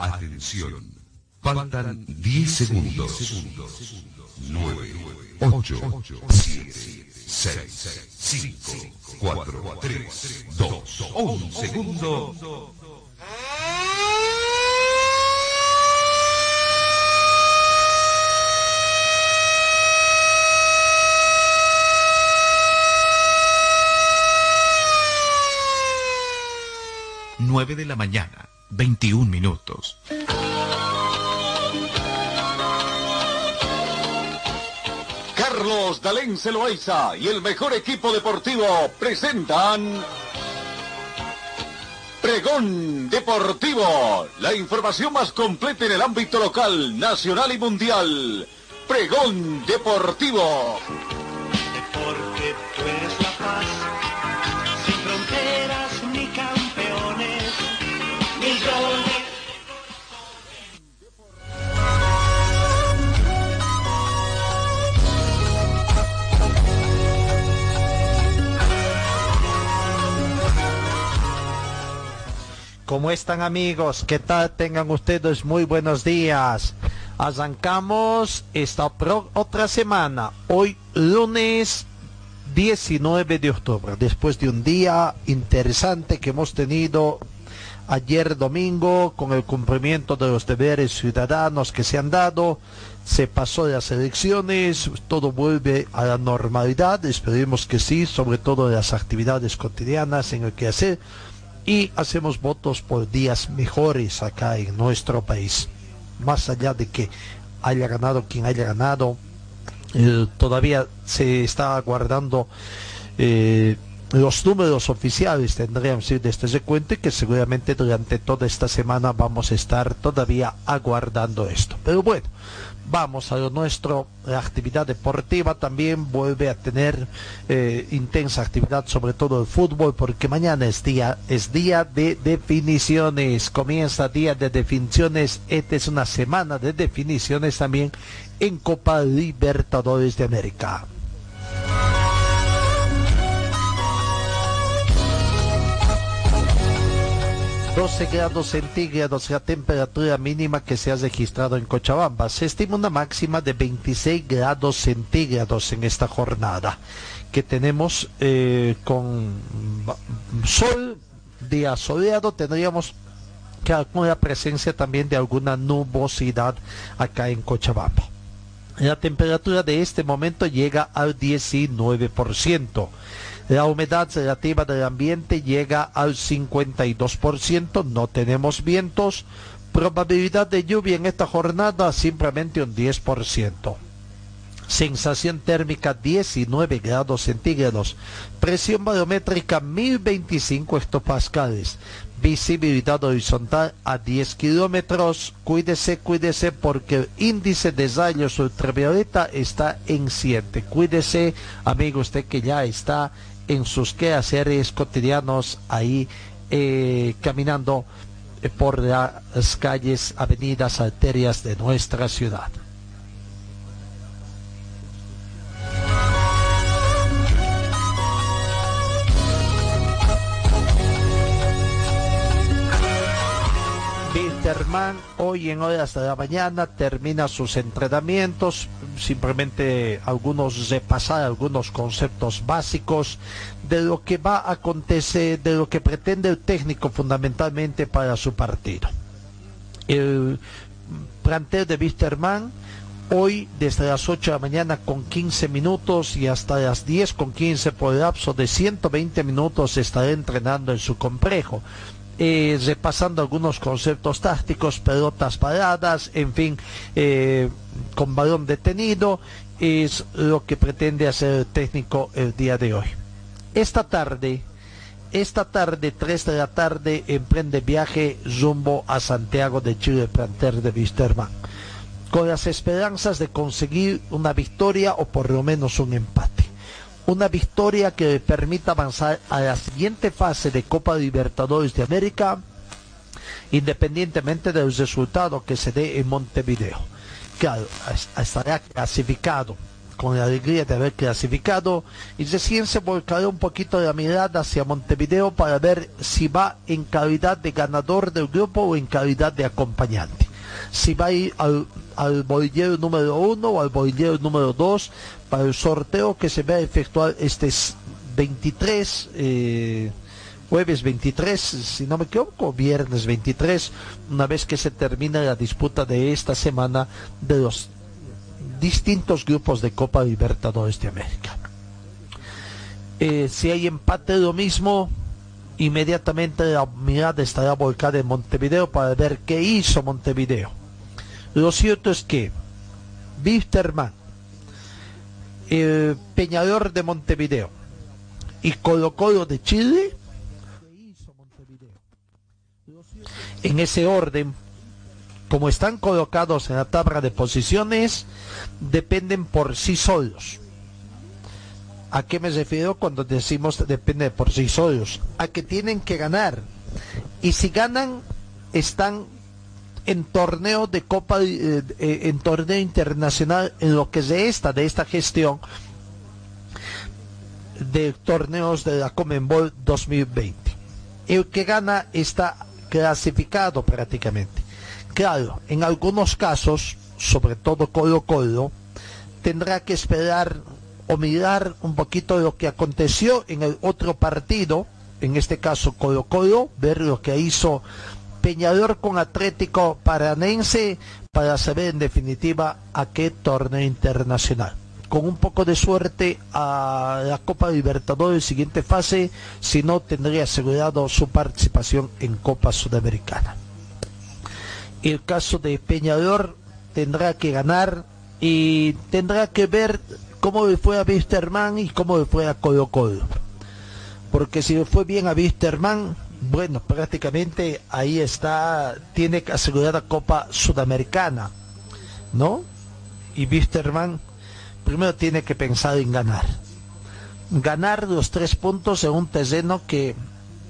Atención, faltan 10 segundos. 9, 8, 7, 6, 5, 4, 3, 2, 1 segundo. Nueve de la mañana, 21 minutos. Carlos D'Alencé Loayza y el mejor equipo deportivo presentan Pregón Deportivo, la información más completa en el ámbito local, nacional y mundial. Pregón Deportivo. Porque tú eres la paz, sin fronteras ni campeones, ni goles. ¿Cómo están, amigos? ¿Qué tal? Tengan ustedes muy buenos días. Arrancamos esta otra semana. Hoy lunes 19 de octubre. Después de un día interesante que hemos tenido ayer domingo con el cumplimiento de los deberes ciudadanos que se han dado. Se pasó las elecciones, todo vuelve a la normalidad. Esperemos que sí, sobre todo las actividades cotidianas en el quehacer. Y hacemos votos por días mejores acá en nuestro país. Más allá de que haya ganado quien haya ganado, todavía se está aguardando los números oficiales, tendríamos que ir desde ese cuento, y que seguramente durante toda esta semana vamos a estar todavía aguardando esto. Pero bueno, vamos a lo nuestro. La actividad deportiva también vuelve a tener intensa actividad, sobre todo el fútbol, porque mañana es día de definiciones. Comienza día de definiciones. Esta es una semana de definiciones también en Copa Libertadores de América. ...12 grados centígrados la temperatura mínima que se ha registrado en Cochabamba... ...se estima una máxima de 26 grados centígrados en esta jornada... ...que tenemos con sol, día soleado, tendríamos que alguna presencia también de alguna nubosidad acá en Cochabamba... ...la temperatura de este momento llega al 19%... La humedad relativa del ambiente llega al 52%, no tenemos vientos, probabilidad de lluvia en esta jornada simplemente un 10%. Sensación térmica 19 grados centígrados, presión barométrica 1025 hectopascales, visibilidad horizontal a 10 kilómetros, cuídese porque el índice de rayos ultravioleta está en 7. Cuídese, amigo, usted que ya está en sus quehaceres cotidianos, ahí caminando por las calles, avenidas, arterias de nuestra ciudad. Vísterman hoy en horas de la mañana termina sus entrenamientos, simplemente repasar algunos conceptos básicos de lo que va a acontecer, de lo que pretende el técnico fundamentalmente para su partido. El plantel de Vísterman hoy desde las 8 de la mañana con 15 minutos y hasta las 10 con 15 por el lapso de 120 minutos estará entrenando en su complejo. Repasando algunos conceptos tácticos, pelotas paradas, en fin, con balón detenido, es lo que pretende hacer el técnico el día de hoy. Esta tarde, 3 de la tarde, emprende viaje rumbo a Santiago de Chile, plantel de Vísterman, con las esperanzas de conseguir una victoria o por lo menos un empate. Una victoria que le permita avanzar a la siguiente fase de Copa Libertadores de América, independientemente del resultado que se dé en Montevideo. Claro, estará clasificado con la alegría de haber clasificado y recién se volcará un poquito la mirada hacia Montevideo para ver si va en calidad de ganador del grupo o en calidad de acompañante. Si va a ir al bolillero número 1 o al bolillero número 2 para el sorteo que se va a efectuar este 23, jueves 23, si no me equivoco, viernes 23, una vez que se termina la disputa de esta semana de los distintos grupos de Copa Libertadores de América. Si hay empate, lo mismo, inmediatamente la mirada estará volcada en Montevideo para ver qué hizo Montevideo. Lo cierto es que Vísterman, el Peñarol de Montevideo y Colo-Colo de Chile, en ese orden, como están colocados en la tabla de posiciones, dependen por sí solos. ¿A qué me refiero cuando decimos depende por sí solos? A que tienen que ganar. Y si ganan, están en torneo de Copa, en torneo internacional, en lo que es de esta gestión de torneos de la Conmebol 2020. El que gana está clasificado prácticamente. Claro, en algunos casos, sobre todo Colo-Colo, tendrá que esperar o mirar un poquito lo que aconteció en el otro partido, en este caso Colo-Colo, ver lo que hizo Peñarol con Atlético Paranaense para saber en definitiva a qué torneo internacional. Con un poco de suerte a la Copa Libertadores, siguiente fase, si no tendría asegurado su participación en Copa Sudamericana. El caso de Peñarol tendrá que ganar y tendrá que ver cómo le fue a Vísterman y cómo le fue a Colo-Colo. Porque si le fue bien a Vísterman, bueno, prácticamente ahí está, tiene que asegurar la Copa Sudamericana, ¿no? Y Vísterman primero tiene que pensar en ganar los 3 puntos en un terreno que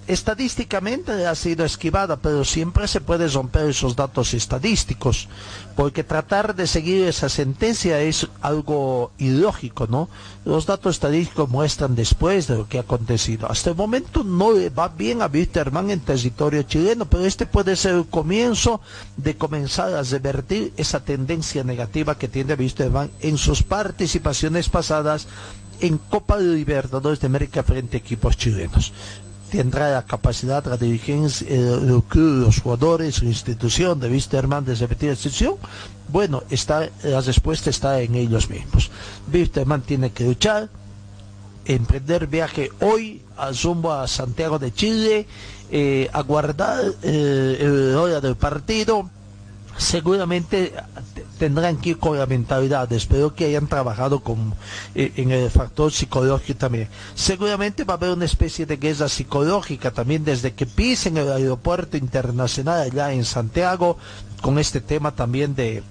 estadísticamente ha sido esquivada, pero siempre se puede romper esos datos estadísticos, porque tratar de seguir esa sentencia es algo ilógico, ¿no? Los datos estadísticos muestran después de lo que ha acontecido. Hasta el momento no le va bien a Vísterman en territorio chileno, pero este puede ser el comienzo de comenzar a revertir esa tendencia negativa que tiene Vísterman en sus participaciones pasadas en Copa Libertadores de América frente a equipos chilenos. Tendrá la capacidad, la dirigencia, el club, los jugadores, la institución de Vísterman de repetir la decisión. Bueno, la respuesta está en ellos mismos. Vísterman tiene que luchar, emprender viaje hoy al rumbo a Santiago de Chile, aguardar el hora del partido. Seguramente tendrán que ir con la mentalidad, espero que hayan trabajado en el factor psicológico también. Seguramente va a haber una especie de guerra psicológica también desde que pisen el aeropuerto internacional allá en Santiago, con este tema también de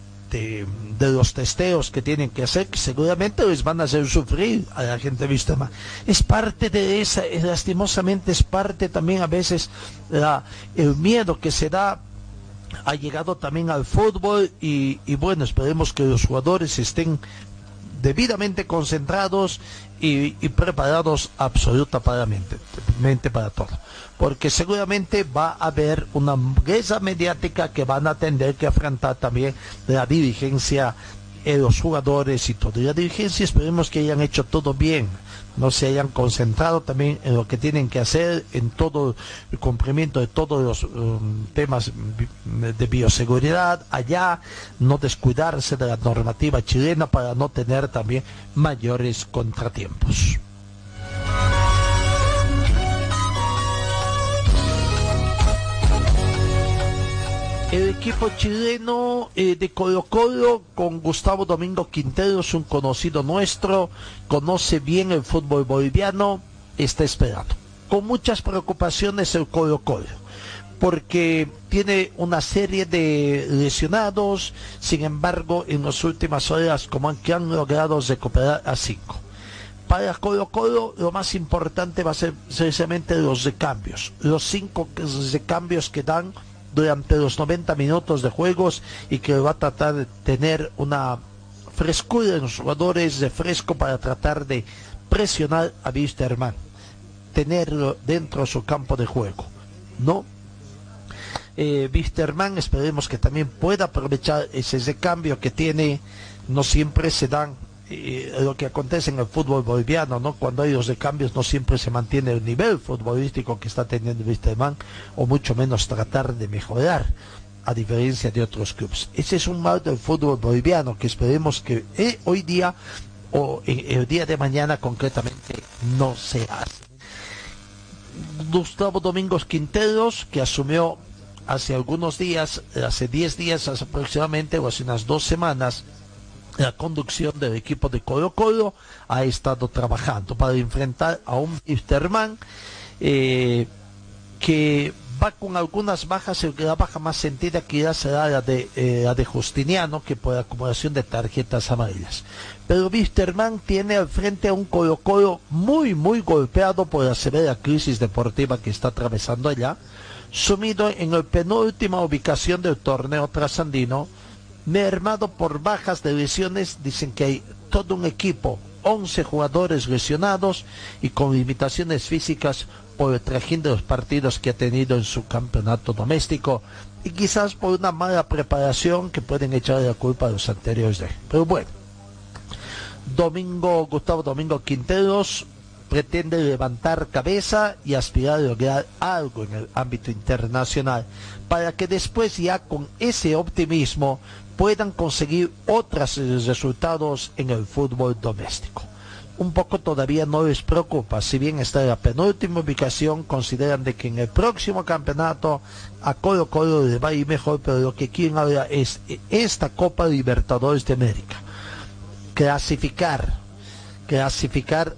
los testeos que tienen que hacer, que seguramente les van a hacer sufrir a la gente de Vísterman. Es parte de esa, lastimosamente es parte también a veces el miedo que se da. Ha llegado también al fútbol y bueno, esperemos que los jugadores estén debidamente concentrados y preparados absolutamente para todo, porque seguramente va a haber una guerra mediática que van a tener que afrontar también la dirigencia, los jugadores y todo, y la dirigencia esperemos que hayan hecho todo bien, no se hayan concentrado también en lo que tienen que hacer, en todo el cumplimiento de todos los temas de bioseguridad allá, no descuidarse de la normativa chilena para no tener también mayores contratiempos. El equipo chileno de Colo-Colo con Gustavo Domingo Quinteros, un conocido nuestro, conoce bien el fútbol boliviano, está esperando. Con muchas preocupaciones el Colo-Colo, porque tiene una serie de lesionados, sin embargo, en las últimas horas han logrado recuperar a 5. Para Colo-Colo lo más importante va a ser precisamente los recambios, los 5 recambios que dan durante los 90 minutos de juegos y que va a tratar de tener una frescura en los jugadores, de fresco para tratar de presionar a Vísterman, tenerlo dentro de su campo de juego, ¿no? Vísterman, esperemos que también pueda aprovechar ese cambio que tiene. No siempre se dan lo que acontece en el fútbol boliviano, ¿no? Cuando hay los recambios no siempre se mantiene el nivel futbolístico que está teniendo Vísterman, o mucho menos tratar de mejorar, a diferencia de otros clubes. Ese es un mal del fútbol boliviano que esperemos que hoy día o el día de mañana concretamente no se hace. Gustavo Domingo Quinteros, que asumió hace algunos días, hace 10 días aproximadamente, o hace unas 2 semanas, la conducción del equipo de Colo-Colo, ha estado trabajando para enfrentar a un Vísterman que va con algunas bajas. La baja más sentida quizás será la de Justiniano, que por acumulación de tarjetas amarillas. Pero Vísterman tiene al frente a un Colo-Colo muy, muy golpeado por la severa crisis deportiva que está atravesando allá, sumido en la penúltima ubicación del torneo trasandino, mermado por bajas de lesiones. Dicen que hay todo un equipo, 11 jugadores lesionados y con limitaciones físicas por el trajín de los partidos que ha tenido en su campeonato doméstico, y quizás por una mala preparación que pueden echar la culpa a los anteriores. Pero bueno, Gustavo Domingo Quinteros pretende levantar cabeza y aspirar a lograr algo en el ámbito internacional, para que después ya con ese optimismo puedan conseguir otros resultados en el fútbol doméstico. Un poco todavía no les preocupa, si bien está en la penúltima ubicación, consideran de que en el próximo campeonato a Colo-Colo le va a ir mejor, pero lo que quieren ahora es esta Copa Libertadores de América, clasificar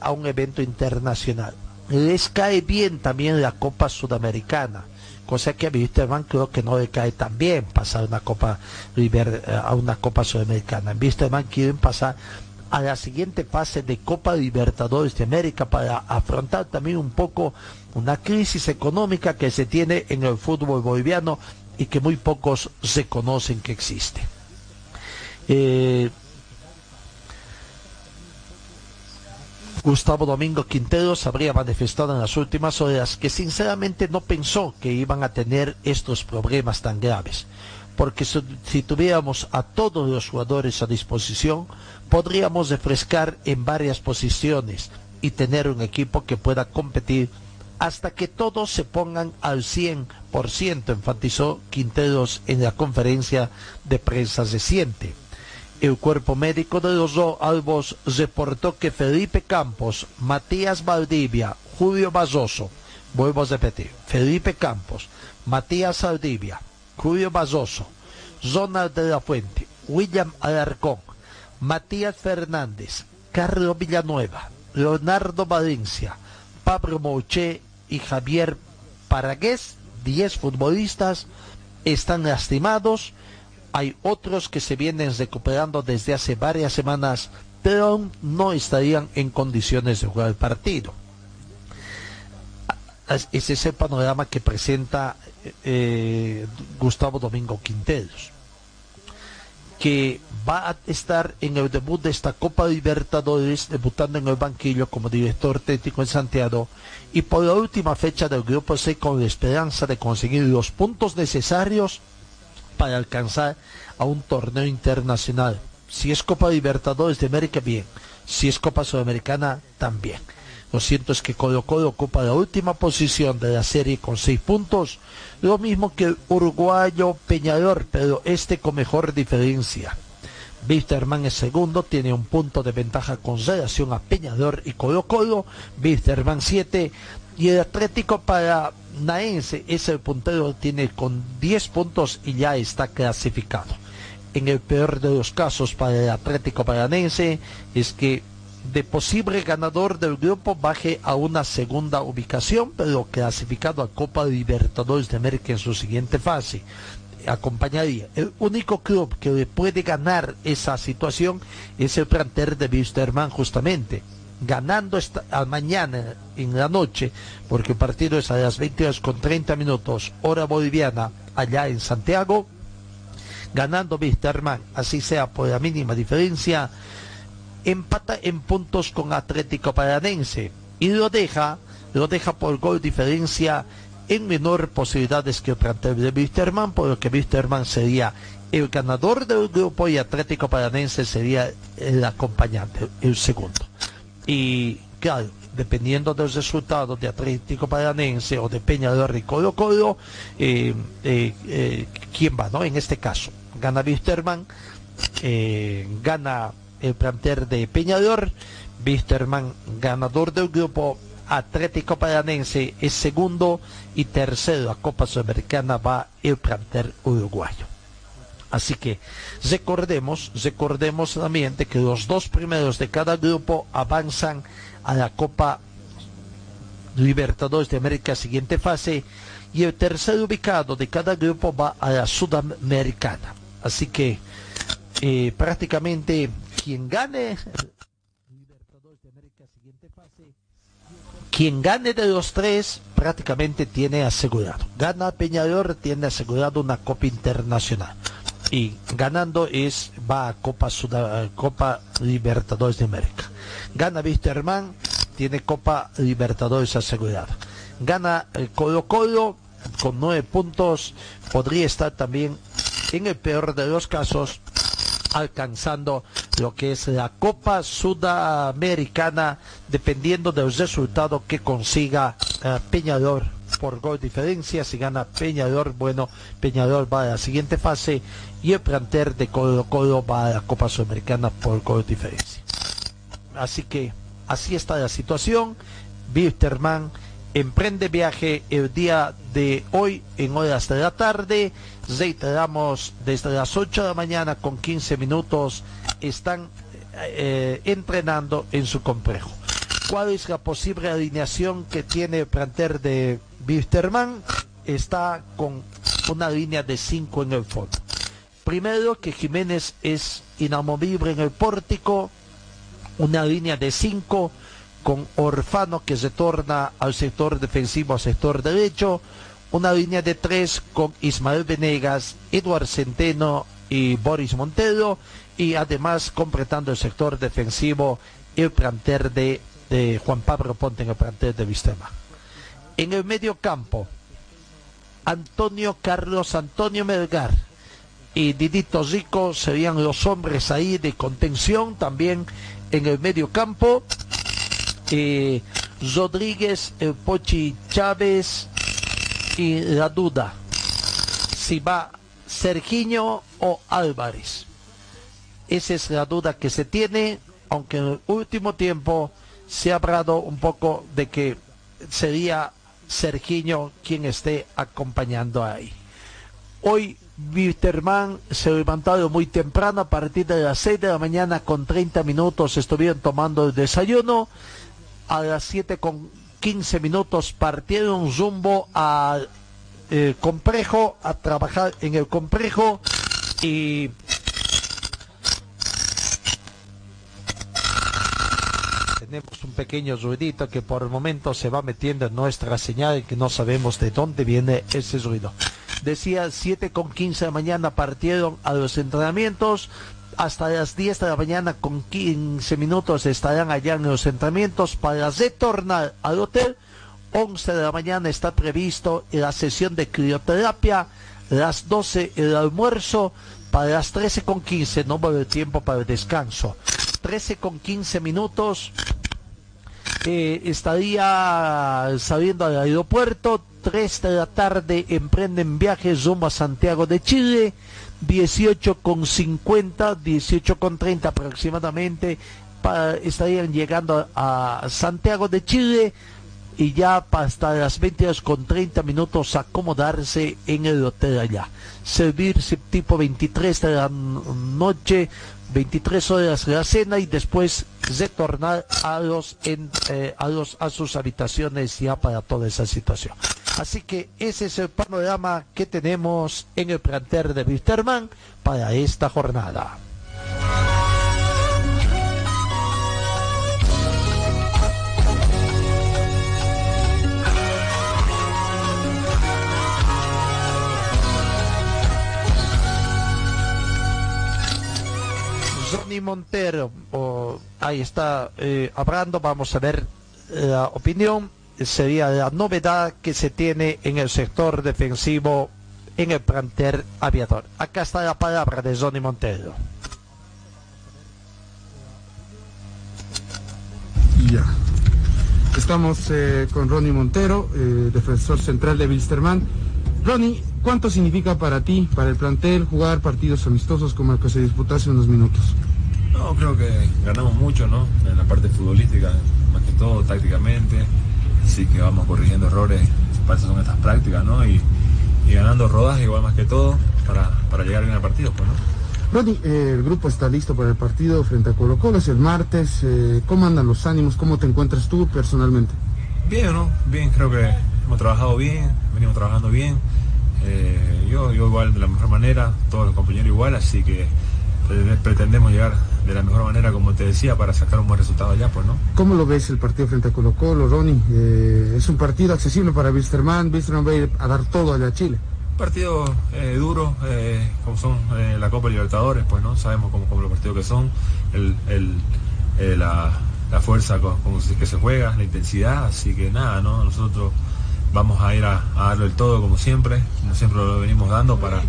a un evento internacional. Les cae bien también la Copa Sudamericana, cosa que a Vísterman creo que no le cae tan bien pasar a una Copa Sudamericana. En Vísterman quieren pasar a la siguiente fase de Copa Libertadores de América para afrontar también un poco una crisis económica que se tiene en el fútbol boliviano y que muy pocos se conocen que existe. Gustavo Domingo Quinteros habría manifestado en las últimas horas que sinceramente no pensó que iban a tener estos problemas tan graves, porque si tuviéramos a todos los jugadores a disposición, podríamos refrescar en varias posiciones y tener un equipo que pueda competir hasta que todos se pongan al 100%, enfatizó Quinteros en la conferencia de prensa reciente. El cuerpo médico de los dos albos reportó que Felipe Campos, Matías Valdivia, Julio Bazoso, vuelvo a repetir, Felipe Campos, Matías Valdivia, Julio Bazoso, Ronald de la Fuente, William Alarcón, Matías Fernández, Carlos Villanueva, Leonardo Valencia, Pablo Mouché y Javier Paragués, 10 futbolistas, están lastimados. Hay otros que se vienen recuperando desde hace varias semanas, pero aún no estarían en condiciones de jugar el partido. Ese es el panorama que presenta Gustavo Domingo Quinteros, que va a estar en el debut de esta Copa Libertadores, debutando en el banquillo como director técnico en Santiago, y por la última fecha del Grupo C, con la esperanza de conseguir los puntos necesarios para alcanzar a un torneo internacional. Si es Copa Libertadores de América, bien; si es Copa Sudamericana, también. Lo cierto es que Colo-Colo ocupa la última posición de la serie con 6 puntos, lo mismo que el uruguayo Peñarol, pero este con mejor diferencia. Vísterman es segundo, tiene un punto de ventaja con relación a Peñarol y Colo-Colo, Vísterman 7, y el Atlético Paranaense es el puntero, tiene con 10 puntos y ya está clasificado. En el peor de los casos para el Atlético Paranaense es que de posible ganador del grupo baje a una segunda ubicación, pero clasificado a Copa Libertadores de América en su siguiente fase. Acompañaría. El único club que le puede ganar esa situación es el planter de Vísterman, justamente ganando a mañana en la noche, porque el partido es a las 22:30 horas boliviana allá en Santiago. ganando Vísterman, así sea por la mínima diferencia, empata en puntos con Atlético Paranaense y lo deja por gol diferencia en menor posibilidades que el plantel de Vísterman, por lo que Vísterman sería el ganador del grupo y Atlético Paranaense sería el acompañante, el segundo. Y claro, dependiendo de los resultados de Atlético Paranaense o de Peñarol y Colo-Colo, ¿quién va, no? En este caso, gana Vísterman, gana el plantel de Peñarol, Vísterman ganador del grupo, Atlético Paranaense es segundo y tercero a Copa Sudamericana va el plantel uruguayo. Así que recordemos también de que los dos primeros de cada grupo avanzan a la Copa Libertadores de América siguiente fase y el tercer ubicado de cada grupo va a la Sudamericana. Así que prácticamente quien gane de los tres prácticamente tiene asegurado. Gana Peñarol, tiene asegurado una Copa Internacional. Y ganando va a Copa Libertadores de América. Gana Vísterman, tiene Copa Libertadores asegurada. Gana Colo-Colo con 9 puntos, podría estar también en el peor de los casos alcanzando lo que es la Copa Sudamericana, dependiendo del resultado que consiga Peñarol por gol diferencia. Si gana Peñarol, bueno, Peñarol va a la siguiente fase y el planter de Colo-Colo va a la Copa Sudamericana por gol diferencia. Así que así está la situación. Vísterman emprende viaje el día de hoy en horas de la tarde. Reiteramos, desde las 8 de la mañana con 15 minutos están entrenando en su complejo. ¿Cuál es la posible alineación que tiene el planter de Vísterman? Está con una línea de 5 en el fondo. Primero, que Jiménez es inamovible en el pórtico, una línea de 5 con Orfano que se torna al sector defensivo, al sector derecho, una línea de 3 con Ismael Venegas, Eduard Centeno y Boris Montero, y además completando el sector defensivo el planter de Juan Pablo Aponte en el planter de Vísterman. En el medio campo, Carlos Antonio Melgar y Didito Zico serían los hombres ahí de contención. También en el medio campo, Rodríguez, el Pochi Chávez, y la duda si va Serginho o Álvarez. Esa es la duda que se tiene, aunque en el último tiempo se ha hablado un poco de que sería Serginho quien esté acompañando ahí. Hoy Vísterman se ha levantado muy temprano, a partir de las 6 de la mañana con 30 minutos estuvieron tomando el desayuno. A las 7 con 15 minutos partieron rumbo al complejo, a trabajar en el complejo, y tenemos un pequeño ruidito que por el momento se va metiendo en nuestra señal y que no sabemos de dónde viene ese ruido. Decía, 7:15 de la mañana partieron a los entrenamientos. Hasta las 10 de la mañana con 15 minutos estarán allá en los entrenamientos para retornar al hotel. 11 de la mañana está previsto la sesión de crioterapia. Las 12 el almuerzo. Para las 13:15 no va a haber tiempo para el descanso. 13:15 estaría saliendo al aeropuerto. 3 de la tarde emprenden viajes rumbo a Santiago de Chile. 18:30 aproximadamente estarían llegando a Santiago de Chile, y ya hasta las 20:30 acomodarse en el hotel allá, servirse tipo 23 de la noche, 23 horas la cena, y después retornar a sus habitaciones ya para toda esa situación. Así que ese es el panorama que tenemos en el plantel de Vísterman para esta jornada. Ronnie Montero. Ahí está hablando. Vamos a ver la opinión. Sería la novedad que se tiene en el sector defensivo en el plantel aviador. Acá está la palabra de Ronnie Montero. Ya. Estamos con Ronnie Montero, defensor central de Vísterman. Ronnie, ¿cuánto significa para ti, para el plantel, jugar partidos amistosos como el que se disputó hace unos minutos? No, creo que ganamos mucho, ¿no? En la parte futbolística, más que todo, tácticamente. Así que vamos corrigiendo errores, para eso son estas prácticas, ¿no? Y ganando rodaje, igual más que todo, para llegar bien al partido, pues, ¿no? Ronnie, el grupo está listo para el partido frente a Colo-Colo, es el martes. ¿Cómo andan los ánimos? ¿Cómo te encuentras tú personalmente? Bien, ¿no? Bien, creo que hemos trabajado bien, venimos trabajando bien. Yo igual de la mejor manera, todos los compañeros igual, así que pretendemos llegar de la mejor manera, como te decía, para sacar un buen resultado allá, pues, ¿no? ¿Cómo lo ves el partido frente a Colo-Colo, Ronnie? ¿Es un partido accesible para Vísterman? ¿Vísterman va a ir a dar todo allá a Chile? Un partido duro, como son la Copa Libertadores, pues, ¿no? Sabemos cómo los partidos que son, la fuerza con que se juega, la intensidad, así que nada, ¿no? Nosotros vamos a ir a darlo el todo, como siempre lo venimos dando para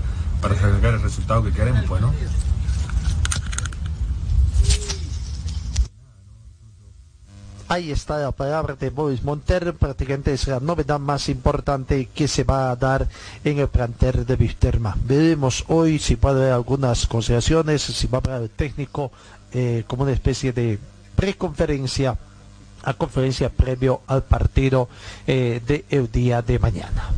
sacar el resultado que queremos, pues, ¿no? Ahí está la palabra de Boris Montero, prácticamente es la novedad más importante que se va a dar en el plantel de Vísterman. Veremos hoy si va a haber algunas consideraciones, si va a hablar el técnico como una especie de preconferencia a conferencia previo al partido del día de mañana.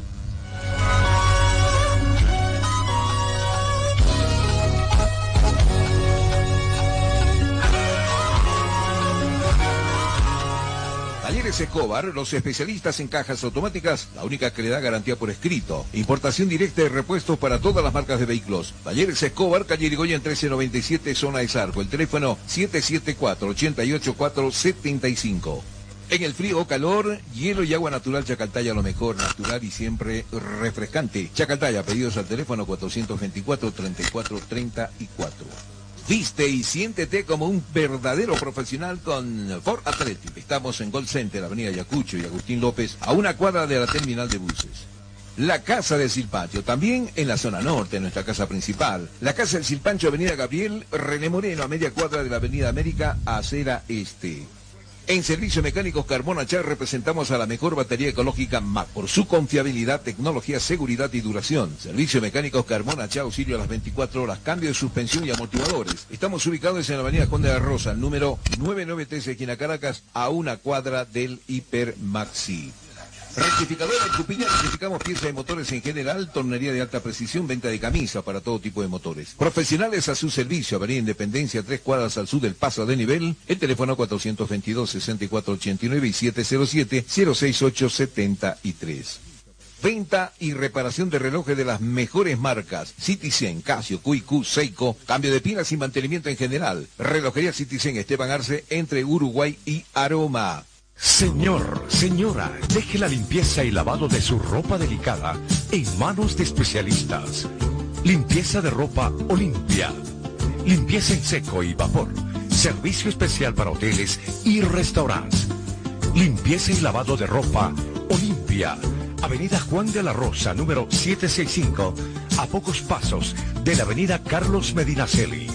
Talleres Escobar, los especialistas en cajas automáticas, la única que le da garantía por escrito. Importación directa de repuestos para todas las marcas de vehículos. Talleres Escobar, calle Irigoyen 1397, zona de Zarco. El teléfono 774-88475. En el frío o calor, hielo y agua natural Chacaltaya, lo mejor, natural y siempre refrescante. Chacaltaya, pedidos al teléfono 424-3434. Viste y siéntete como un verdadero profesional con Ford Athletic. Estamos en Gold Center, avenida Ayacucho y Agustín López, a una cuadra de la terminal de buses. La Casa del Silpancho, también en la zona norte, en nuestra casa principal. La Casa del Silpancho, avenida Gabriel René Moreno, a media cuadra de la avenida América, acera este. En Servicio Mecánicos Carmona Char representamos a la mejor batería ecológica MAC por su confiabilidad, tecnología, seguridad y duración. Servicio Mecánicos Carmona Char, auxilio a las 24 horas, cambio de suspensión y amortiguadores. Estamos ubicados en la avenida Conde de la Rosa, número 993, esquina Caracas, a una cuadra del Hiper Maxi. Rectificadora de Chupiña, rectificamos piezas de motores en general, tornería de alta precisión, venta de camisas para todo tipo de motores. Profesionales a su servicio, avenida Independencia, 3 cuadras al sur del paso de nivel, el teléfono 422-6489 y 707-06873. Venta y reparación de relojes de las mejores marcas. Citizen, Casio, QQ, Seiko. Cambio de pilas y mantenimiento en general. Relojería Citizen, Esteban Arce, entre Uruguay y Aroma. Señor, señora, deje la limpieza y lavado de su ropa delicada en manos de especialistas. Limpieza de ropa Olimpia. Limpieza en seco y vapor. Servicio especial para hoteles y restaurantes. Limpieza y lavado de ropa Olimpia. Avenida Juan de la Rosa, número 765, a pocos pasos de la avenida Carlos Medinaceli.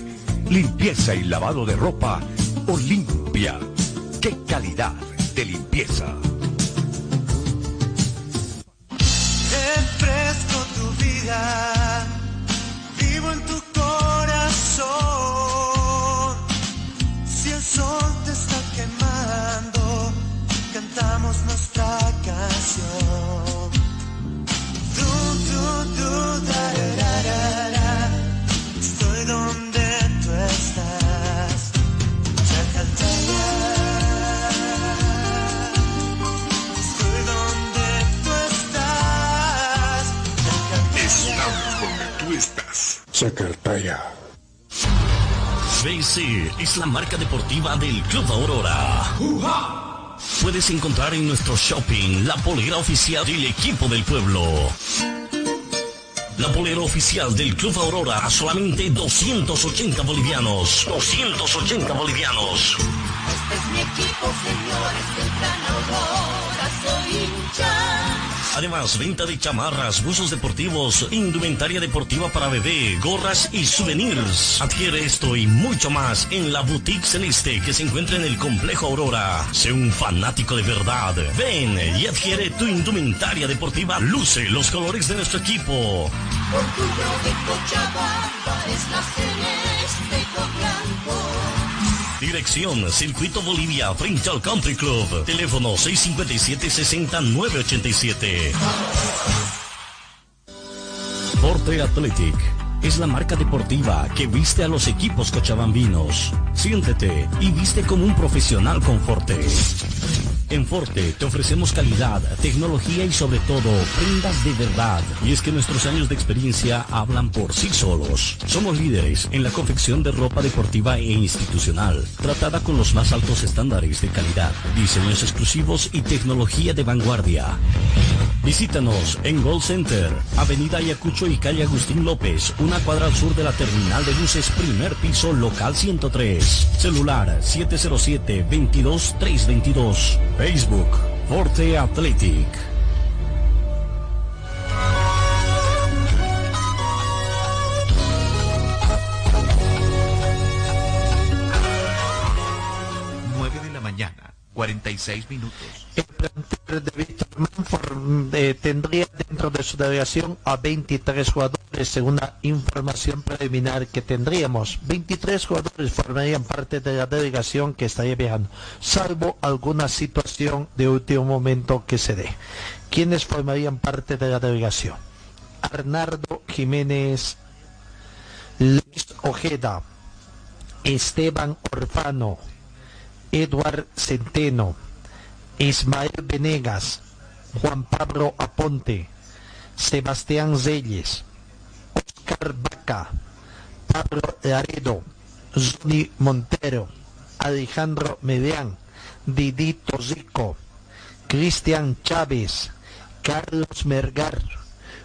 Limpieza y lavado de ropa Olimpia. ¡Qué calidad! De limpieza. Refresco tu vida, vivo en tu corazón. Si el sol te está quemando, cantamos nuestra canción. Du, du, du, da, da, da, da. Estoy donde tú estás, Chacaltaya. Chacaltaya. BC es la marca deportiva del Club Aurora. ¡Uha! Puedes encontrar en nuestro shopping la polera oficial del equipo del pueblo. la bolera oficial del Club Aurora a solamente 280 bolivianos. 280 bolivianos. Este es mi equipo, señores, del Gran Aurora, soy hincha. Además, venta de chamarras, buzos deportivos, indumentaria deportiva para bebé, gorras y souvenirs. Adquiere esto y mucho más en la Boutique Celeste que se encuentra en el Complejo Aurora. Sé un fanático de verdad. Ven y adquiere tu indumentaria deportiva. Luce los colores de nuestro equipo. Orgullo de Cochabamba es la celeste con blanco. Dirección, Circuito Bolivia, frente al Country Club. Teléfono 657-60987. Forte Athletic es la marca deportiva que viste a los equipos cochabambinos. Siéntete y viste como un profesional con Forte. En Forte te ofrecemos calidad, tecnología y sobre todo, prendas de verdad. Y es que nuestros años de experiencia hablan por sí solos. Somos líderes en la confección de ropa deportiva e institucional, tratada con los más altos estándares de calidad, diseños exclusivos y tecnología de vanguardia. Visítanos en Gold Center, Avenida Ayacucho y Calle Agustín López, una cuadra al sur de la terminal de buses, primer piso, local 103. Celular 707-22322. Facebook, Forte Athletic. Nueve de la mañana, 46 minutos. El plantel de Vísterman tendría dentro de su delegación a 23 jugadores, según la información preliminar que tendríamos. 23 jugadores formarían parte de la delegación que estaría viajando, salvo alguna situación de último momento que se dé. ¿Quiénes formarían parte de la delegación? Arnaldo Jiménez, Luis Ojeda, Esteban Orfano, Eduard Centeno, Ismael Venegas, Juan Pablo Aponte, Sebastián Zelles, Oscar Vaca, Pablo Laredo, Ronnie Montero, Alejandro Medián, Didito Zico, Cristian Chávez, Carlos Melgar,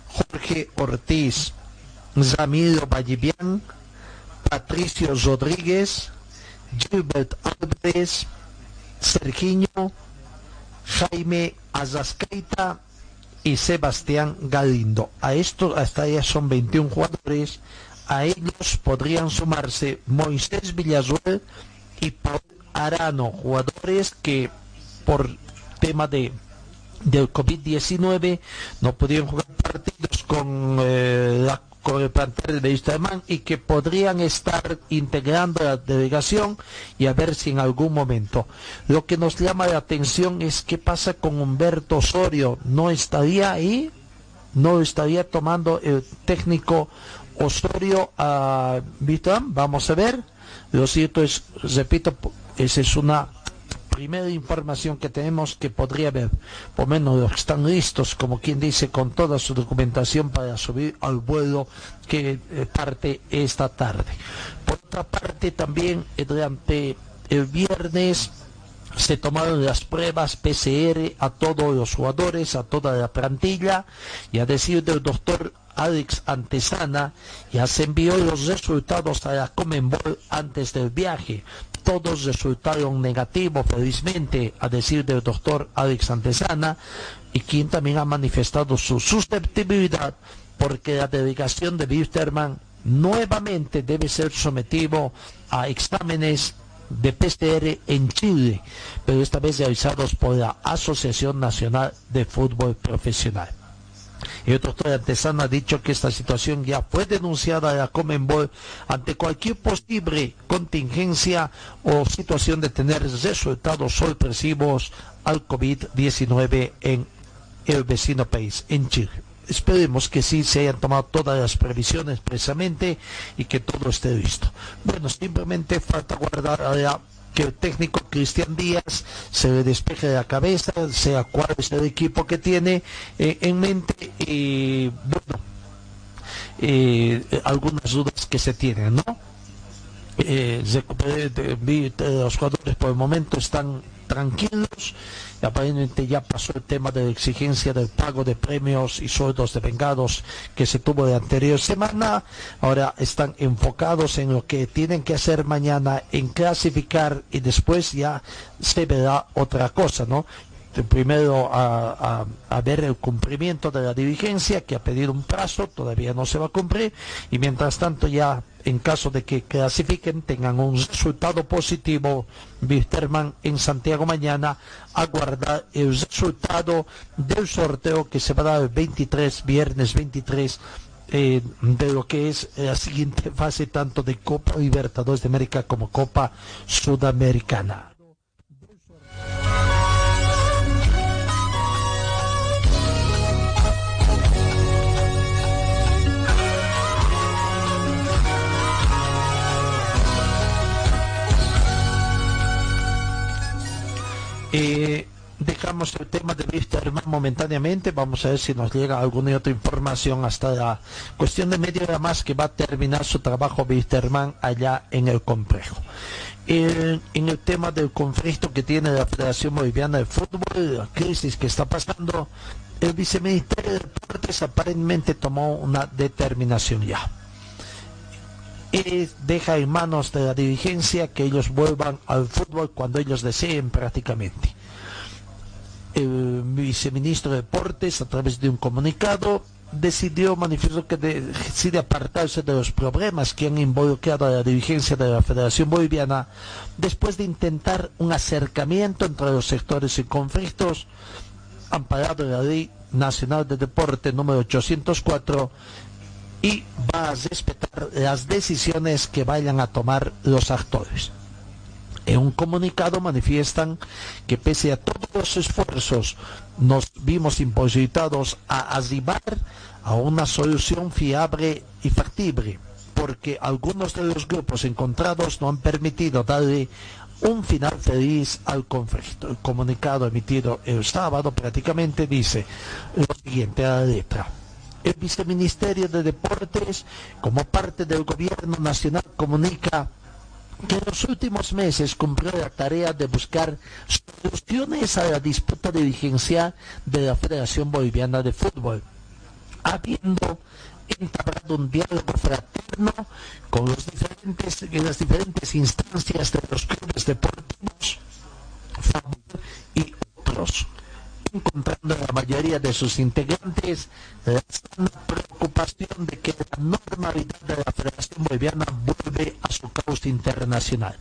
Jorge Ortiz, Ramiro Vallivian, Patricio Rodríguez, Gilbert Álvarez, Serginho, Jaime Azascaita y Sebastián Galindo. A estos, hasta allá son 21 jugadores. A ellos podrían sumarse Moisés Villazuel y Paul Arano, jugadores que por tema del COVID-19 no pudieron jugar partidos con el plantel de Vísterman y que podrían estar integrando la delegación y a ver si en algún momento. Lo que nos llama la atención es qué pasa con Humberto Osorio. ¿No estaría ahí? ¿No estaría tomando el técnico Osorio a Vísterman? Vamos a ver. Lo cierto es, repito, esa es una primera información que tenemos que podría haber, por menos los que están listos, como quien dice, con toda su documentación para subir al vuelo que parte esta tarde. Por otra parte, también durante el viernes se tomaron las pruebas PCR a todos los jugadores, a toda la plantilla, y a decir del doctor Alex Antesana, ya se envió los resultados a la Conmebol antes del viaje. Todos resultaron negativos, felizmente, a decir del doctor Alex Antesana, y quien también ha manifestado su susceptibilidad porque la delegación de Vísterman nuevamente debe ser sometido a exámenes de PCR en Chile, pero esta vez realizados por la Asociación Nacional de Fútbol Profesional. El doctor Antesana ha dicho que esta situación ya fue denunciada a la Conmebol ante cualquier posible contingencia o situación de tener resultados sorpresivos al COVID-19 en el vecino país, en Chile. Esperemos que sí se hayan tomado todas las previsiones precisamente y que todo esté listo. Bueno, simplemente falta guardar que el técnico Cristian Díaz se le despeje de la cabeza, sea cuál es el equipo que tiene en mente y bueno, algunas dudas que se tienen, ¿no? Vi los jugadores por el momento están tranquilos, y aparentemente ya pasó el tema de la exigencia del pago de premios y sueldos de vengados que se tuvo de anterior semana. Ahora están enfocados en lo que tienen que hacer mañana, en clasificar, y después ya se verá otra cosa, ¿no? Primero a ver el cumplimiento de la dirigencia, que ha pedido un plazo, todavía no se va a cumplir, y mientras tanto ya, en caso de que clasifiquen, tengan un resultado positivo, Vísterman en Santiago mañana, aguardar el resultado del sorteo que se va a dar el 23, viernes 23, de lo que es la siguiente fase tanto de Copa Libertadores de América como Copa Sudamericana. Dejamos el tema de Vísterman momentáneamente, vamos a ver si nos llega alguna otra información hasta la cuestión de media hora más que va a terminar su trabajo Vísterman allá en el complejo. En el tema del conflicto que tiene la Federación Boliviana de Fútbol, la crisis que está pasando, el viceministerio de Deportes aparentemente tomó una determinación ya. Deja en manos de la dirigencia que ellos vuelvan al fútbol cuando ellos deseen prácticamente. El viceministro de Deportes, a través de un comunicado, manifestó que decide apartarse de los problemas que han involucrado a la dirigencia de la Federación Boliviana después de intentar un acercamiento entre los sectores en conflictos, amparado en la Ley Nacional de Deporte número 804, y va a respetar las decisiones que vayan a tomar los actores. En un comunicado manifiestan que pese a todos los esfuerzos, nos vimos imposibilitados a arribar a una solución fiable y factible, porque algunos de los grupos encontrados no han permitido darle un final feliz al conflicto. El comunicado emitido el sábado prácticamente dice lo siguiente a la letra. El Viceministerio de Deportes, como parte del Gobierno Nacional, comunica que en los últimos meses cumplió la tarea de buscar soluciones a la disputa dirigencial de la Federación Boliviana de Fútbol, habiendo entablado un diálogo fraterno con las diferentes instancias de los clubes deportivos, FABUR y otros, encontrando en la mayoría de sus integrantes la sana preocupación de que la normalidad de la Federación Boliviana vuelve a su causa internacional.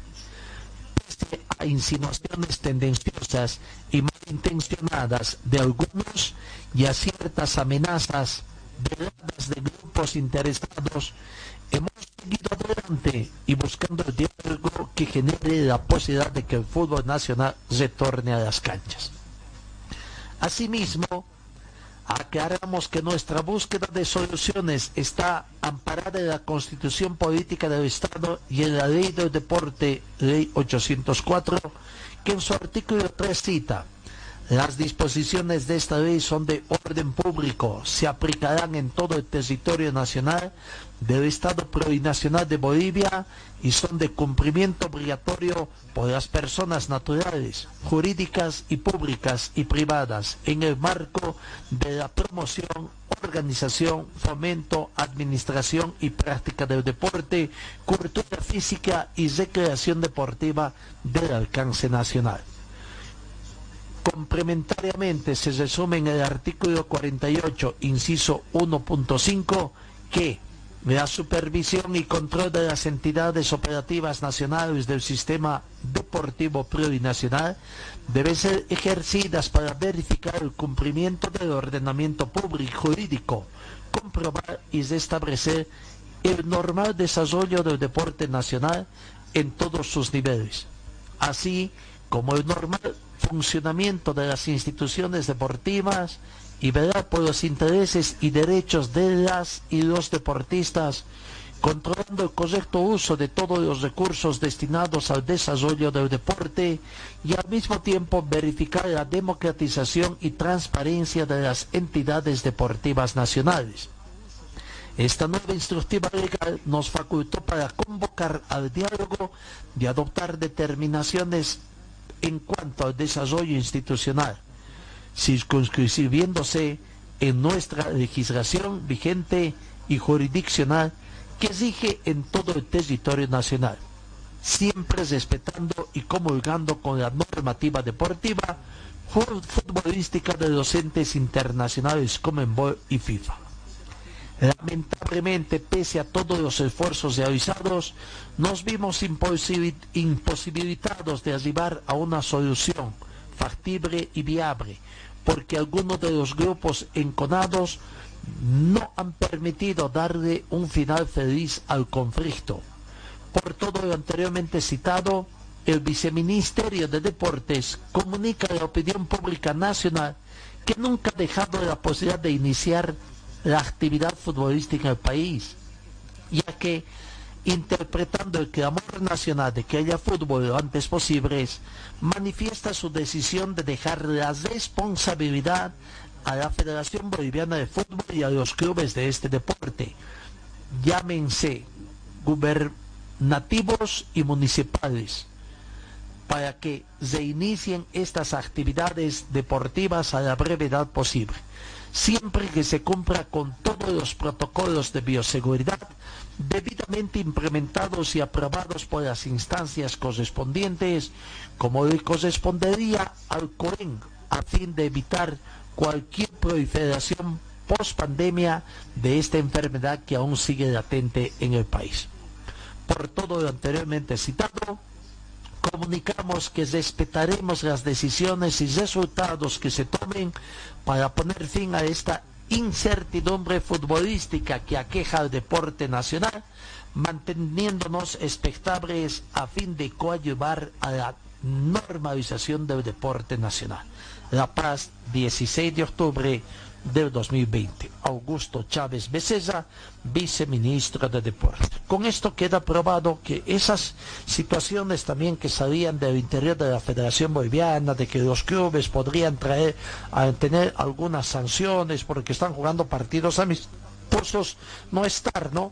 Pese a insinuaciones tendenciosas y malintencionadas de algunos y a ciertas amenazas veladas de grupos interesados, hemos seguido adelante y buscando el diálogo que genere la posibilidad de que el fútbol nacional retorne a las canchas. Asimismo, aclaramos que nuestra búsqueda de soluciones está amparada en la Constitución Política del Estado y en la Ley del Deporte, Ley 804, que en su artículo 3 cita: las disposiciones de esta ley son de orden público, se aplicarán en todo el territorio nacional del Estado Plurinacional de Bolivia y son de cumplimiento obligatorio por las personas naturales, jurídicas y públicas y privadas en el marco de la promoción, organización, fomento, administración y práctica del deporte, cultura física y recreación deportiva del alcance nacional. Complementariamente se resume en el artículo 48, inciso 1.5, que la supervisión y control de las entidades operativas nacionales del sistema deportivo plurinacional deben ser ejercidas para verificar el cumplimiento del ordenamiento público jurídico, comprobar y restablecer el normal desarrollo del deporte nacional en todos sus niveles, así como el normal funcionamiento de las instituciones deportivas y velar por los intereses y derechos de las y los deportistas, controlando el correcto uso de todos los recursos destinados al desarrollo del deporte y al mismo tiempo verificar la democratización y transparencia de las entidades deportivas nacionales. Esta nueva instructiva legal nos facultó para convocar al diálogo y adoptar determinaciones en cuanto al desarrollo institucional, circunscribiéndose en nuestra legislación vigente y jurisdiccional que rige en todo el territorio nacional, siempre respetando y comulgando con la normativa deportiva futbolística de los entes internacionales Conmebol y FIFA. Lamentablemente, pese a todos los esfuerzos realizados, nos vimos imposibilitados de arribar a una solución factible y viable, porque algunos de los grupos enconados no han permitido darle un final feliz al conflicto. Por todo lo anteriormente citado, el Viceministerio de Deportes comunica a la opinión pública nacional que nunca ha dejado la posibilidad de iniciar la actividad futbolística en el país, ya que, interpretando el clamor nacional de que haya fútbol lo antes posible, manifiesta su decisión de dejar la responsabilidad a la Federación Boliviana de Fútbol y a los clubes de este deporte, llámense gubernativos y municipales, para que se inicien estas actividades deportivas a la brevedad posible, siempre que se cumpla con todos los protocolos de bioseguridad debidamente implementados y aprobados por las instancias correspondientes, como le correspondería al COEN, a fin de evitar cualquier proliferación post-pandemia de esta enfermedad que aún sigue latente en el país. Por todo lo anteriormente citado, comunicamos que respetaremos las decisiones y resultados que se tomen para poner fin a esta incertidumbre futbolística que aqueja al deporte nacional, manteniéndonos expectables a fin de coadyuvar a la normalización del deporte nacional. La Paz, 16 de octubre del 2020. Augusto Chávez Becesa, viceministro de Deportes. Con esto queda probado que esas situaciones también que salían del interior de la Federación Boliviana, de que los clubes podrían tener algunas sanciones porque están jugando partidos amistosos, no estar, ¿no?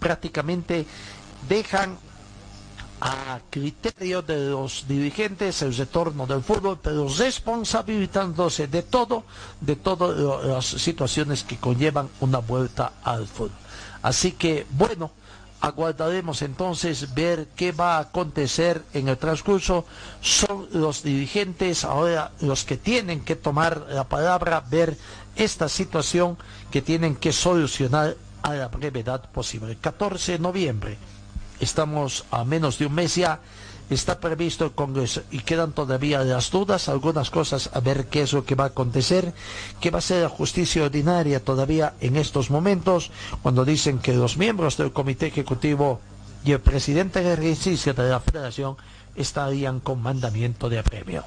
Prácticamente dejan a criterio de los dirigentes el retorno del fútbol, pero responsabilizándose de todas las situaciones que conllevan una vuelta al fútbol. Así que, bueno, aguardaremos entonces ver qué va a acontecer en el transcurso. Son los dirigentes ahora los que tienen que tomar la palabra, ver esta situación que tienen que solucionar a la brevedad posible. 14 de noviembre. Estamos a menos de un mes ya, está previsto el Congreso y quedan todavía las dudas, algunas cosas, a ver qué es lo que va a acontecer, qué va a ser la justicia ordinaria todavía en estos momentos, cuando dicen que los miembros del Comité Ejecutivo y el presidente de ejercicio de la Federación estarían con mandamiento de apremio.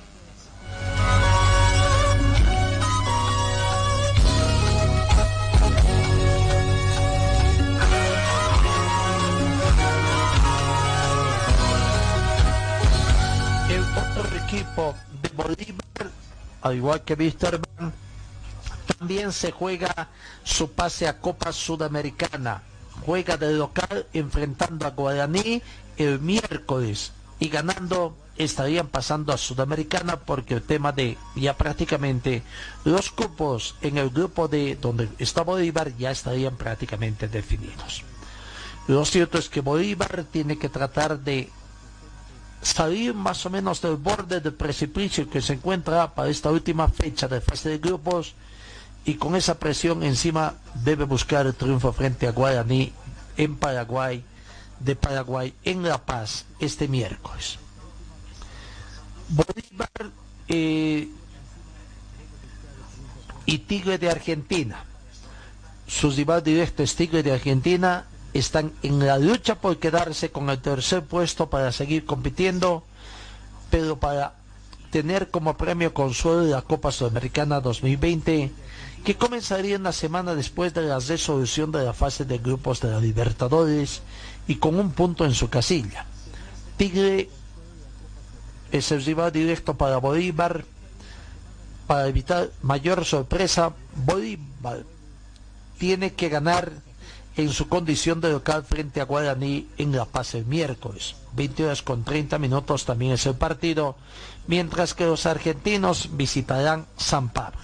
Equipo de Bolívar, al igual que Vísterman, también se juega su pase a Copa Sudamericana. Juega de local enfrentando a Guaraní el miércoles y ganando estarían pasando a Sudamericana, porque el tema de ya prácticamente los cupos en el grupo de donde está Bolívar ya estarían prácticamente definidos. Lo cierto es que Bolívar tiene que tratar de salir más o menos del borde del precipicio que se encuentra para esta última fecha de fase de grupos, y con esa presión encima debe buscar el triunfo frente a Guaraní en Paraguay, de Paraguay en La Paz este miércoles. Bolívar y Tigre de Argentina, su rival directo es Tigre de Argentina, están en la lucha por quedarse con el tercer puesto para seguir compitiendo, pero para tener como premio consuelo la Copa Sudamericana 2020, que comenzaría una semana después de la resolución de la fase de grupos de la Libertadores y con un punto en su casilla. Tigre es el rival directo para Bolívar. Para evitar mayor sorpresa, Bolívar tiene que ganar en su condición de local frente a Guaraní en La Paz el miércoles. 20:30 también es el partido, mientras que los argentinos visitarán San Pablo.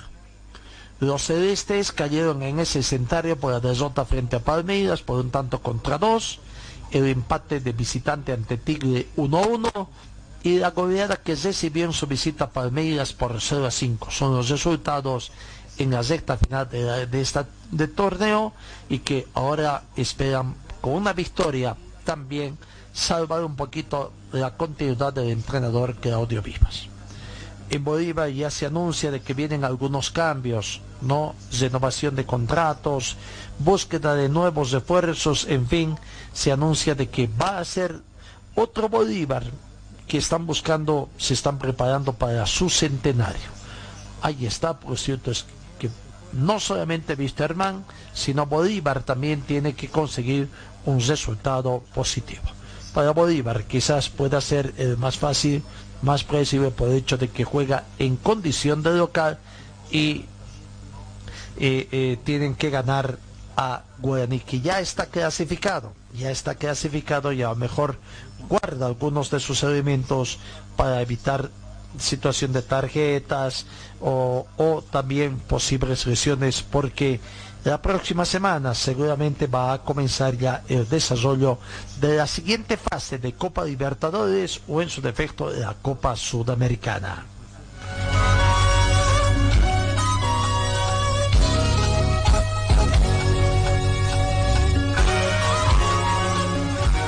Los celestes cayeron en ese escenario por la derrota frente a Palmeiras por 1-2, el empate de visitante ante Tigre 1-1 y la goleada que recibió en su visita a Palmeiras por 0-5. Son los resultados en la recta final de torneo y que ahora esperan con una victoria también salvar un poquito la continuidad del entrenador Claudio Vivas. En Bolívar ya se anuncia de que vienen algunos cambios, ¿no? Renovación de contratos, búsqueda de nuevos refuerzos, en fin, se anuncia de que va a ser otro Bolívar que están buscando, se están preparando para su centenario. Ahí está, por cierto, es que no solamente Vísterman, sino Bolívar también tiene que conseguir un resultado positivo. Para Bolívar quizás pueda ser el más fácil, más predecible por el hecho de que juega en condición de local y tienen que ganar a Guaraní, que ya está clasificado y a lo mejor guarda algunos de sus elementos para evitar situación de tarjetas o también posibles lesiones, porque la próxima semana seguramente va a comenzar ya el desarrollo de la siguiente fase de Copa Libertadores o en su defecto de la Copa Sudamericana.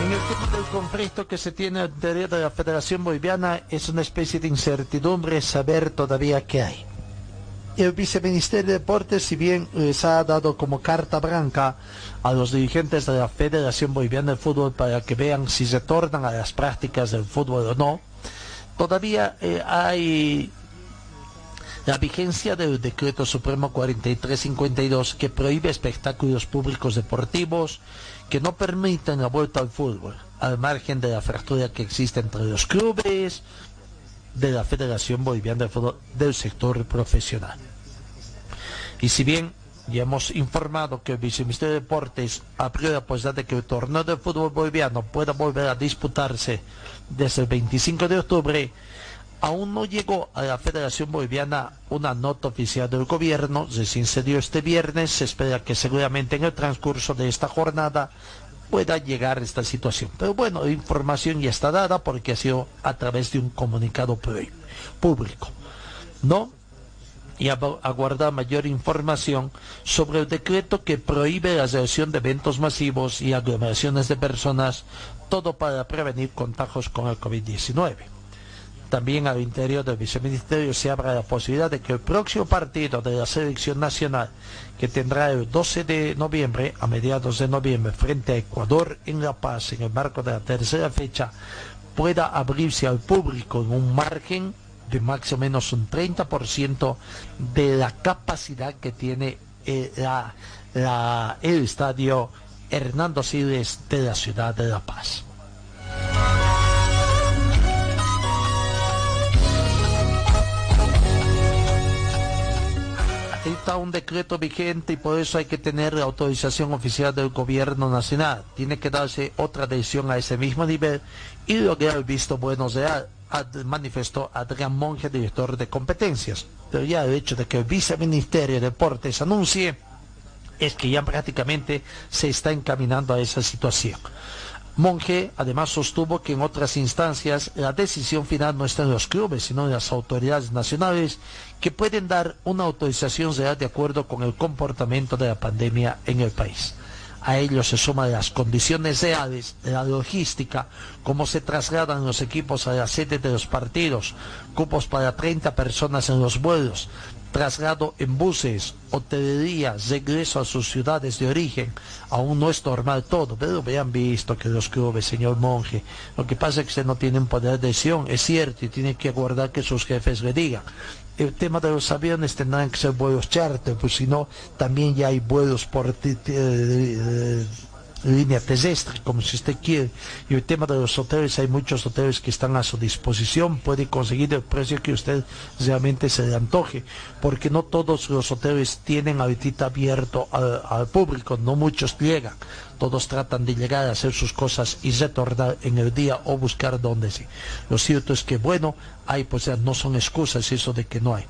En el tema del conflicto que se tiene al interior de la Federación Boliviana es una especie de incertidumbre saber todavía qué hay. El viceministerio de Deportes, si bien les ha dado como carta blanca a los dirigentes de la Federación Boliviana de Fútbol para que vean si retornan a las prácticas del fútbol o no, todavía hay la vigencia del Decreto Supremo 4352 que prohíbe espectáculos públicos deportivos que no permiten la vuelta al fútbol, al margen de la fractura que existe entre los clubes, de la Federación Boliviana de Fútbol, del sector profesional. Y si bien ya hemos informado que el viceministerio de Deportes abrió la posibilidad de que el torneo de fútbol boliviano pueda volver a disputarse desde el 25 de octubre, aún no llegó a la Federación Boliviana una nota oficial del gobierno. Recién se dio este viernes, se espera que seguramente en el transcurso de esta jornada pueda llegar esta situación. Pero bueno, la información ya está dada porque ha sido a través de un comunicado público, ¿no? Y aguardar mayor información sobre el decreto que prohíbe la realización de eventos masivos y aglomeraciones de personas, todo para prevenir contagios con el COVID-19. También al interior del viceministerio se abre la posibilidad de que el próximo partido de la selección nacional, que tendrá el 12 de noviembre, a mediados de noviembre, frente a Ecuador en La Paz, en el marco de la tercera fecha, pueda abrirse al público en un margen de más o menos un 30% de la capacidad que tiene el estadio Hernando Siles de la ciudad de La Paz. Está un decreto vigente y por eso hay que tener la autorización oficial del gobierno nacional. Tiene que darse otra decisión a ese mismo nivel y lograr el visto bueno real, manifestó Adrián Monge, director de competencias. Pero ya el hecho de que el viceministerio de Deportes anuncie es que ya prácticamente se está encaminando a esa situación. Monge además sostuvo que en otras instancias la decisión final no está en los clubes, sino en las autoridades nacionales, que pueden dar una autorización real de acuerdo con el comportamiento de la pandemia en el país. A ello se suman las condiciones reales, la logística, cómo se trasladan los equipos a la sede de los partidos, cupos para 30 personas en los vuelos, traslado en buses, hotelería, regreso a sus ciudades de origen. Aún no es normal todo, pero vean visto que los clubes, señor Monge, lo que pasa es que usted no tiene un poder de decisión, es cierto, y tiene que aguardar que sus jefes le digan. El tema de los aviones tendrán que ser vuelos charter, pues si no, también ya hay vuelos por línea terrestre, como si usted quiere. Y el tema de los hoteles, hay muchos hoteles que están a su disposición, puede conseguir el precio que usted realmente se le antoje, porque no todos los hoteles tienen ahorita abierto al público, no muchos llegan, todos tratan de llegar a hacer sus cosas y retornar en el día o buscar donde sí. Lo cierto es que bueno, hay, pues ya no son excusas eso de que no hay.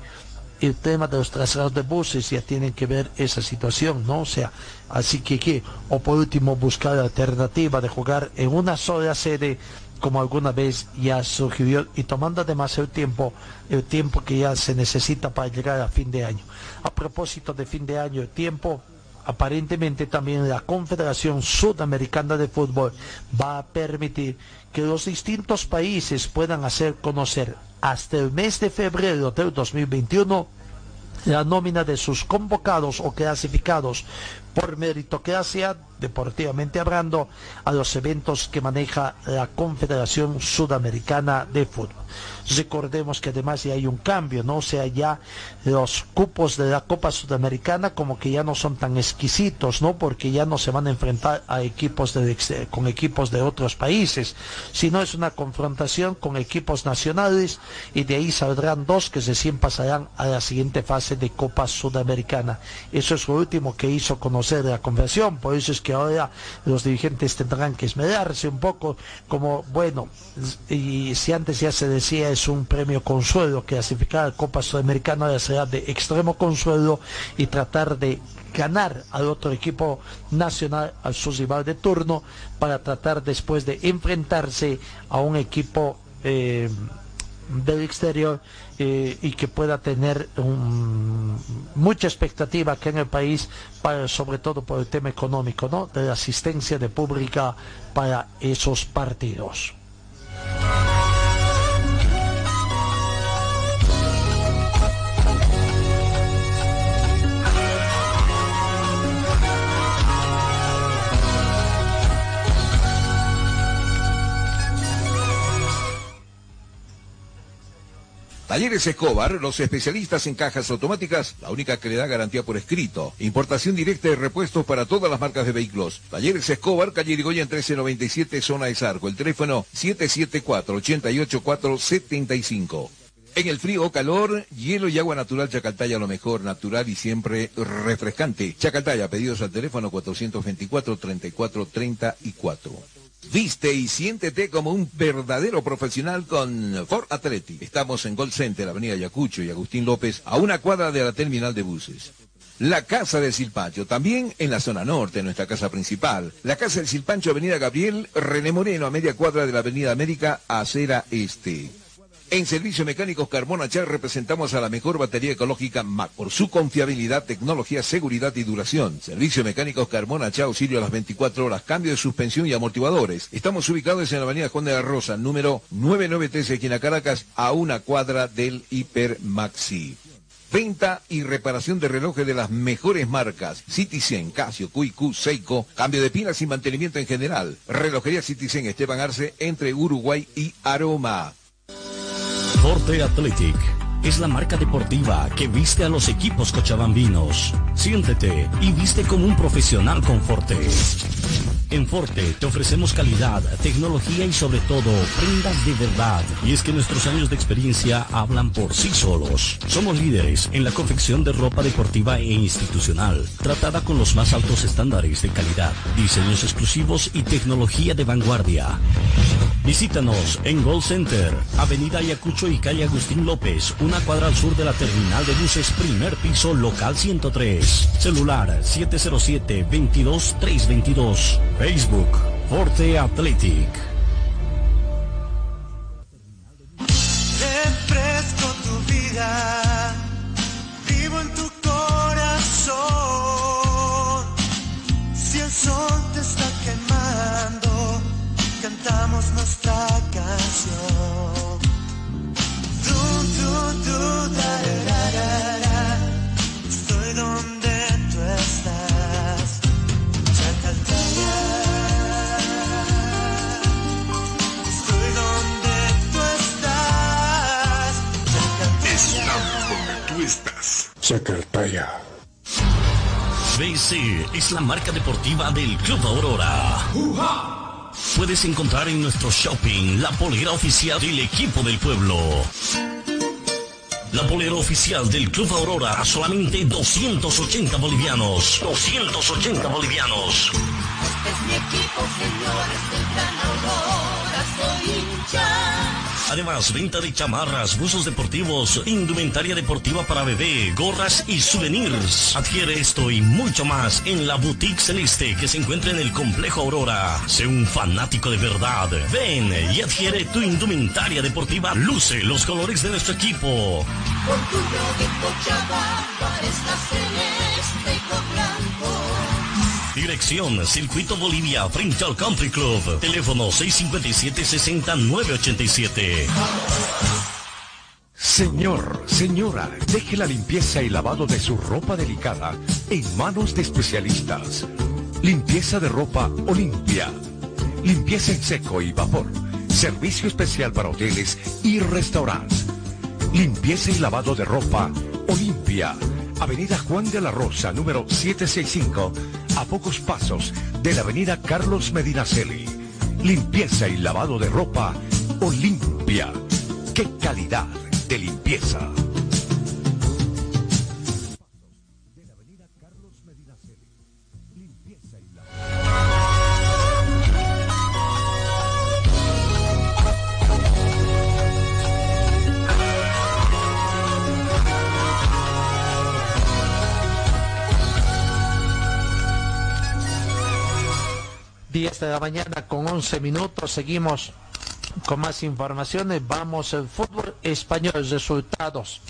El tema de los traslados de buses ya tienen que ver esa situación, ¿no? O sea, así que o por último buscar la alternativa de jugar en una sola sede, como alguna vez ya sugirió, y tomando además el tiempo que ya se necesita para llegar a fin de año. A propósito de fin de año, el tiempo, aparentemente también la Confederación Sudamericana de Fútbol va a permitir que los distintos países puedan hacer conocer hasta el mes de febrero del 2021 la nómina de sus convocados o clasificados por meritocracia, deportivamente hablando, a los eventos que maneja la Confederación Sudamericana de Fútbol. Recordemos que además ya hay un cambio, ¿no? O sea, ya los cupos de la Copa Sudamericana como que ya no son tan exquisitos, ¿no? Porque ya no se van a enfrentar a equipos con equipos de otros países, sino es una confrontación con equipos nacionales, y de ahí saldrán dos que recién pasarán a la siguiente fase de Copa Sudamericana. Eso es lo último que hizo conocer la convención, por eso es que ahora los dirigentes tendrán que esmerarse un poco, como bueno, y si antes ya se decía es un premio consuelo, clasificar a Copa Sudamericana ya será de extremo consuelo y tratar de ganar al otro equipo nacional, a su rival de turno, para tratar después de enfrentarse a un equipo del exterior y que pueda tener mucha expectativa acá en el país, para, sobre todo por el tema económico, ¿no? De la asistencia de pública para esos partidos. Talleres Escobar, los especialistas en cajas automáticas, la única que le da garantía por escrito. Importación directa de repuestos para todas las marcas de vehículos. Talleres Escobar, calle Irigoyen 1397, zona de Zarco. El teléfono 774-88475. En el frío o calor, hielo y agua natural Chacaltaya, lo mejor, natural y siempre refrescante. Chacaltaya, pedidos al teléfono 424-3434. Viste y siéntete como un verdadero profesional con Ford Athletic. Estamos en Gold Center, avenida Ayacucho y Agustín López, a una cuadra de la terminal de buses. La Casa del Silpancho, también en la zona norte, nuestra casa principal. La Casa del Silpancho, avenida Gabriel René Moreno, a media cuadra de la avenida América, acera este. En Servicio Mecánicos Carmona Char representamos a la mejor batería ecológica MAC por su confiabilidad, tecnología, seguridad y duración. Servicio Mecánicos Carmona Char, auxilio a las 24 horas, cambio de suspensión y amortiguadores. Estamos ubicados en la avenida Juan de la Rosa, número 993, esquina Caracas, a una cuadra del Hiper Maxi. Venta y reparación de relojes de las mejores marcas. Citizen, Casio, QQ, Seiko, cambio de pilas y mantenimiento en general. Relojería Citizen, Esteban Arce, entre Uruguay y Aroma. Forte Athletic es la marca deportiva que viste a los equipos cochabambinos. Siéntete y viste como un profesional con Forte. En Forte te ofrecemos calidad, tecnología y sobre todo prendas de verdad. Y es que nuestros años de experiencia hablan por sí solos. Somos líderes en la confección de ropa deportiva e institucional, tratada con los más altos estándares de calidad, diseños exclusivos y tecnología de vanguardia. Visítanos en Gold Center, avenida Ayacucho y calle Agustín López, una cuadra al sur de la terminal de buses, primer piso, local 103. Celular 707-22322. Facebook Forte Athletic. Refresco tu vida, vivo en tu corazón. Si el sol te está quemando, cantamos nuestra canción. Du, du, du, da, da, da, da. Estoy donde tú estás. Estoy donde tú estás. Chacaltaya. Estamos donde tú estás. Chacaltaya. BC es la marca deportiva del Club Aurora. ¡Uha! Puedes encontrar en nuestro shopping la polera oficial del equipo del pueblo. La polera oficial del Club Aurora a solamente 280 bolivianos. 280 bolivianos. Este es mi equipo, señores, del Gran Aurora, soy hincha. Además, venta de chamarras, buzos deportivos, indumentaria deportiva para bebé, gorras y souvenirs. Adquiere esto y mucho más en la Boutique Celeste que se encuentra en el Complejo Aurora. Sé un fanático de verdad. Ven y adquiere tu indumentaria deportiva. Luce los colores de nuestro equipo. Orgullo de Cochabamba es la celeste con blanco. Dirección, Circuito Bolivia, frente al Country Club. Teléfono 657-60987. Señor, señora, deje la limpieza y lavado de su ropa delicada en manos de especialistas. Limpieza de ropa Olimpia. Limpieza en seco y vapor. Servicio especial para hoteles y restaurantes. Limpieza y lavado de ropa Olimpia. Avenida Juan de la Rosa, número 765, a pocos pasos de la avenida Carlos Medinaceli. Limpieza y lavado de ropa Olimpia. ¡Qué calidad de limpieza! De la avenida Carlos Medinaceli. Limpieza y de la mañana con 11 minutos. Seguimos con más informaciones. Vamos al fútbol español, resultados,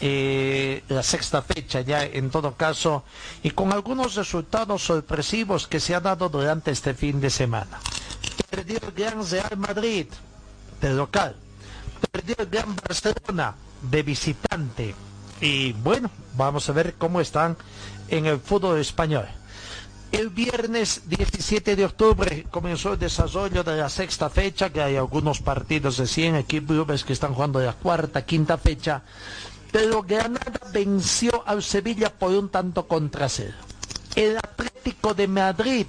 la sexta fecha ya en todo caso, y con algunos resultados sorpresivos que se han dado durante este fin de semana. Perdió el gran Real Madrid de local, perdió el gran Barcelona de visitante, y bueno, vamos a ver cómo están en el fútbol español. El viernes 17 de octubre comenzó el desarrollo de la sexta fecha, que hay algunos partidos de 100 equipos que están jugando de la cuarta, quinta fecha, pero Granada venció al Sevilla por 1-0. El Atlético de Madrid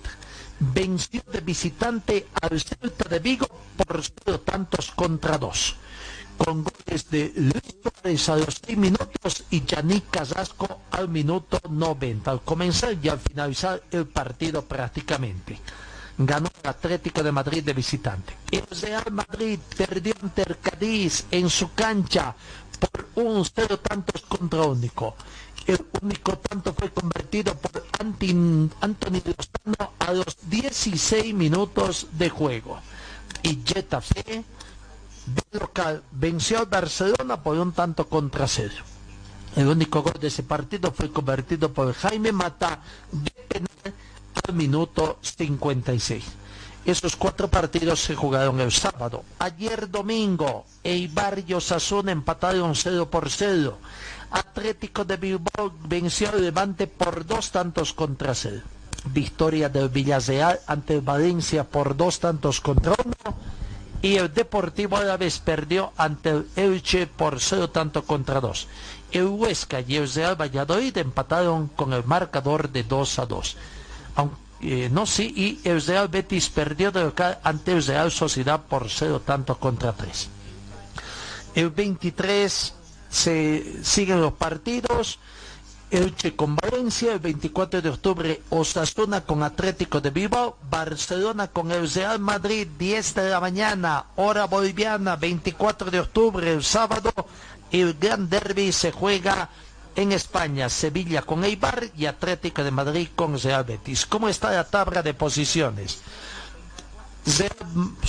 venció de visitante al Celta de Vigo por 0-2, con goles de Luis Suárez a los 6 minutos y Yannick Carrasco al minuto 90, al comenzar y al finalizar el partido prácticamente. Ganó el Atlético de Madrid de visitante. El Real Madrid perdió ante el Cádiz en su cancha por 1-0. El único tanto fue convertido por Anthony Lozano a los 16 minutos de juego. Y Getafe de local venció al Barcelona por 1-0. El único gol de ese partido fue convertido por Jaime Mata de penal al minuto 56. Esos 4 partidos se jugaron el sábado. Ayer domingo, Eibar y Osasuna empataron 0-0. Atlético de Bilbao venció al Levante por 2-0. Victoria del Villarreal ante el Valencia por 2-1. Y el Deportivo a la vez perdió ante el Elche por 0-2. El Huesca y el Real Valladolid empataron con el marcador de 2-2. Y el Real Betis perdió de local ante el Real Sociedad por 0-3. El 23 se siguen los partidos. Elche con Valencia, el 24 de octubre Osasuna con Atlético de Bilbao, Barcelona con el Real Madrid, 10 de la mañana, hora boliviana, 24 de octubre, el sábado, el gran derbi se juega en España, Sevilla con Eibar y Atlético de Madrid con Real Betis. ¿Cómo está la tabla de posiciones? Real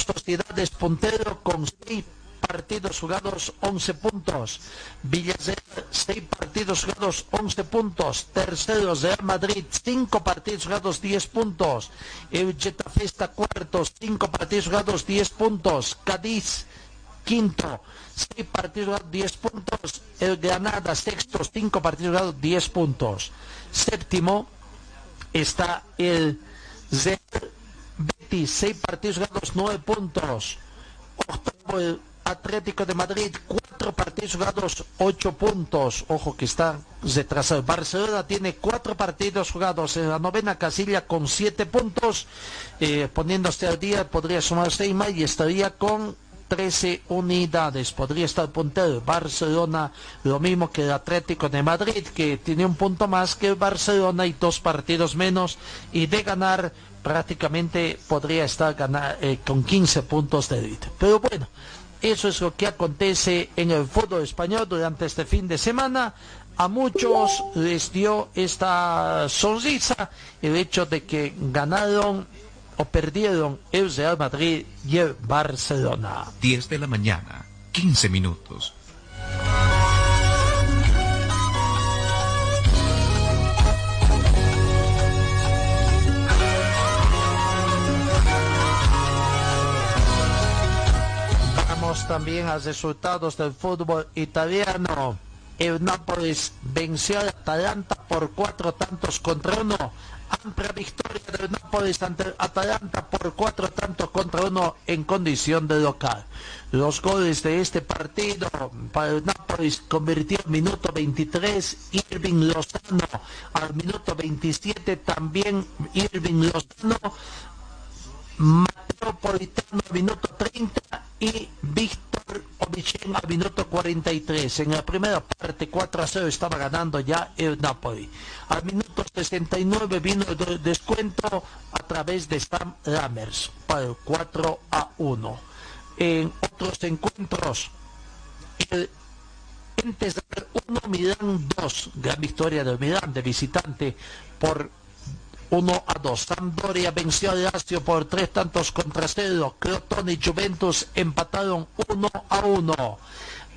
Sociedad es puntero con 6 partidos jugados, 11 puntos. Villarreal, 6 partidos jugados, 11 puntos. Tercero, Real Madrid, 5 partidos jugados, 10 puntos. El Getafe está cuarto, 5 partidos jugados, 10 puntos. Cádiz, quinto, 6 partidos jugados, 10 puntos. El Granada, sexto, 5 partidos jugados, 10 puntos. Séptimo está el Real Betis, 6 partidos jugados, 9 puntos. Octavo, el Atlético de Madrid, 4 4 partidos jugados, 8 puntos. Ojo que está retrasado. Barcelona tiene 4 partidos jugados en la novena casilla con 7 puntos. Poniéndose al día podría sumar 6 más y estaría con 13 unidades. Podría estar puntero Barcelona, lo mismo que el Atlético de Madrid, que tiene un punto más que el Barcelona y 2 partidos menos. Y de ganar, prácticamente podría estar con 15 puntos de vida. Pero bueno, eso es lo que acontece en el fútbol español durante este fin de semana. A muchos les dio esta sonrisa el hecho de que ganaron o perdieron el Real Madrid y el Barcelona. 10 de la mañana, 15 minutos. También a resultados del fútbol italiano. El Nápoles venció al Atalanta por 4 tantos contra 1. Amplia victoria del Nápoles ante el Atalanta por 4 tantos contra 1 en condición de local. Los goles de este partido para el Nápoles convirtió al minuto 23 Irving Lozano, al minuto 27 también Irving Lozano, Mateo Politano al minuto 30 y Víctor Obichen al minuto 43. En la primera parte 4-0 estaba ganando ya el Napoli. Al minuto 69 vino el descuento a través de Sam Lammers para el 4-1. En otros encuentros, el Entesar 1 Milán 2, gran victoria del Milán de visitante por 1-2. Sampdoria venció a Lazio por 3 tantos contra 0. Crotone y Juventus empataron 1-1.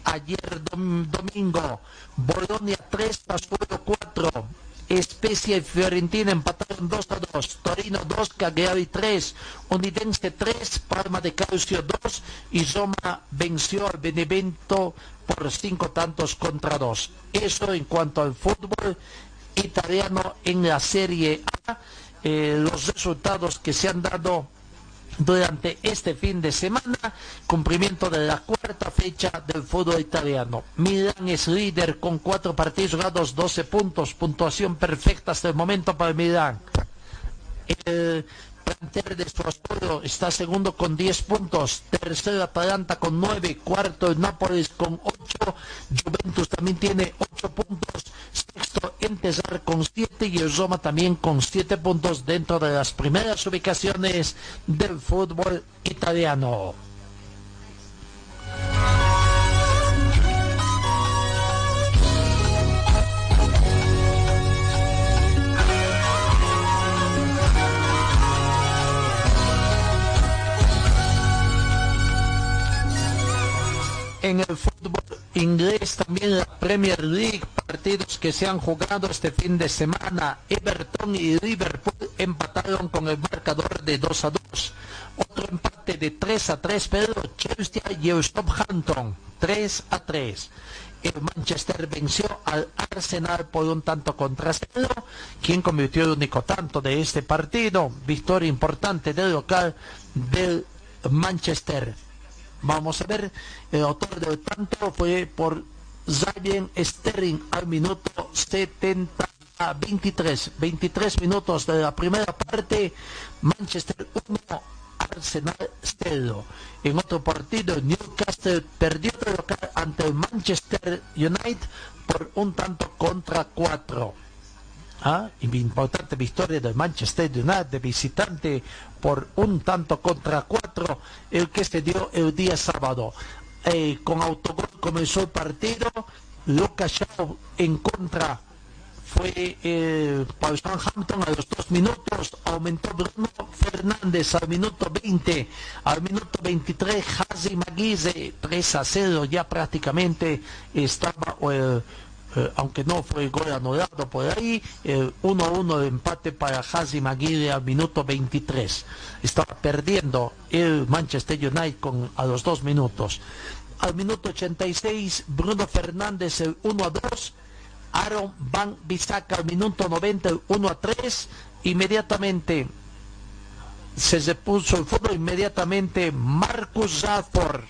Ayer domingo, Bolonia 3-4. Spezia y Fiorentina empataron 2-2. Torino 2, Cagliari 3. Unidense 3, Parma de Calcio 2. Y Roma venció al Benevento por 5 tantos contra 2. Eso en cuanto al fútbol italiano en la Serie A. Los resultados que se han dado durante este fin de semana, cumplimiento de la 4ª fecha del fútbol italiano. Milan es líder con 4 partidos jugados, 12 puntos, puntuación perfecta hasta el momento para el Milan. El plantel de Sassuolo está segundo con 10 puntos, tercero Atalanta con 9, cuarto el Nápoles con 8, Juventus también tiene 8 puntos, sexto Entesar con 7 y el Roma también con 7 puntos dentro de las primeras ubicaciones del fútbol italiano. En el fútbol inglés también la Premier League, partidos que se han jugado este fin de semana. Everton y Liverpool empataron con el marcador de 2-2. Otro empate de 3-3, pero Chelsea y el Southampton 3-3. El Manchester venció al Arsenal por 1 tanto contra 0, quien convirtió el único tanto de este partido. Victoria importante del local del Manchester. Vamos a ver, el autor del tanto fue por Zayn Sterling al minuto 23 minutos de la primera parte. Manchester 1, Arsenal 0. En otro partido, Newcastle perdió de local ante el Manchester United por 1 tanto contra 4. Importante victoria del Manchester United de visitante por 1 tanto contra 4, el que se dio el día sábado. Con autogol comenzó el partido. Lucas Shaw en contra fue para Southampton a los 2 minutos, aumentó Bruno Fernández al minuto 20, al minuto 23 Hazi Maguire. 3-0 ya prácticamente estaba el aunque no fue el gol anulado por ahí, el 1-1 de empate para Hazi Maguire al minuto 23. Estaba perdiendo el Manchester United a los 2 minutos. Al minuto 86, Bruno Fernández el 1-2. Aaron Wan-Bissaka al minuto 90 el 1-3. Inmediatamente se repuso el fútbol, Marcus Rashford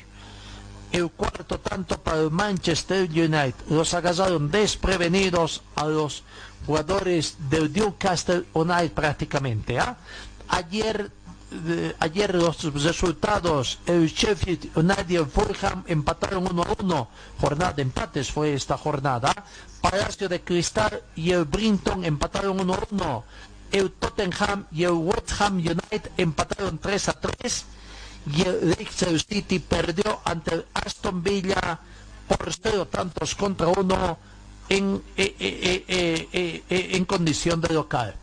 el cuarto tanto para el Manchester United. Los agarraron desprevenidos a los jugadores del Newcastle United prácticamente. Ayer los resultados: el Sheffield United y el Fulham empataron 1-1, jornada de empates fue esta jornada. Palacio de Cristal y el Brinton empataron 1-1, el Tottenham y el West Ham United empataron 3-3 y el Leicester City perdió ante el Aston Villa por 0-1 en condición de local.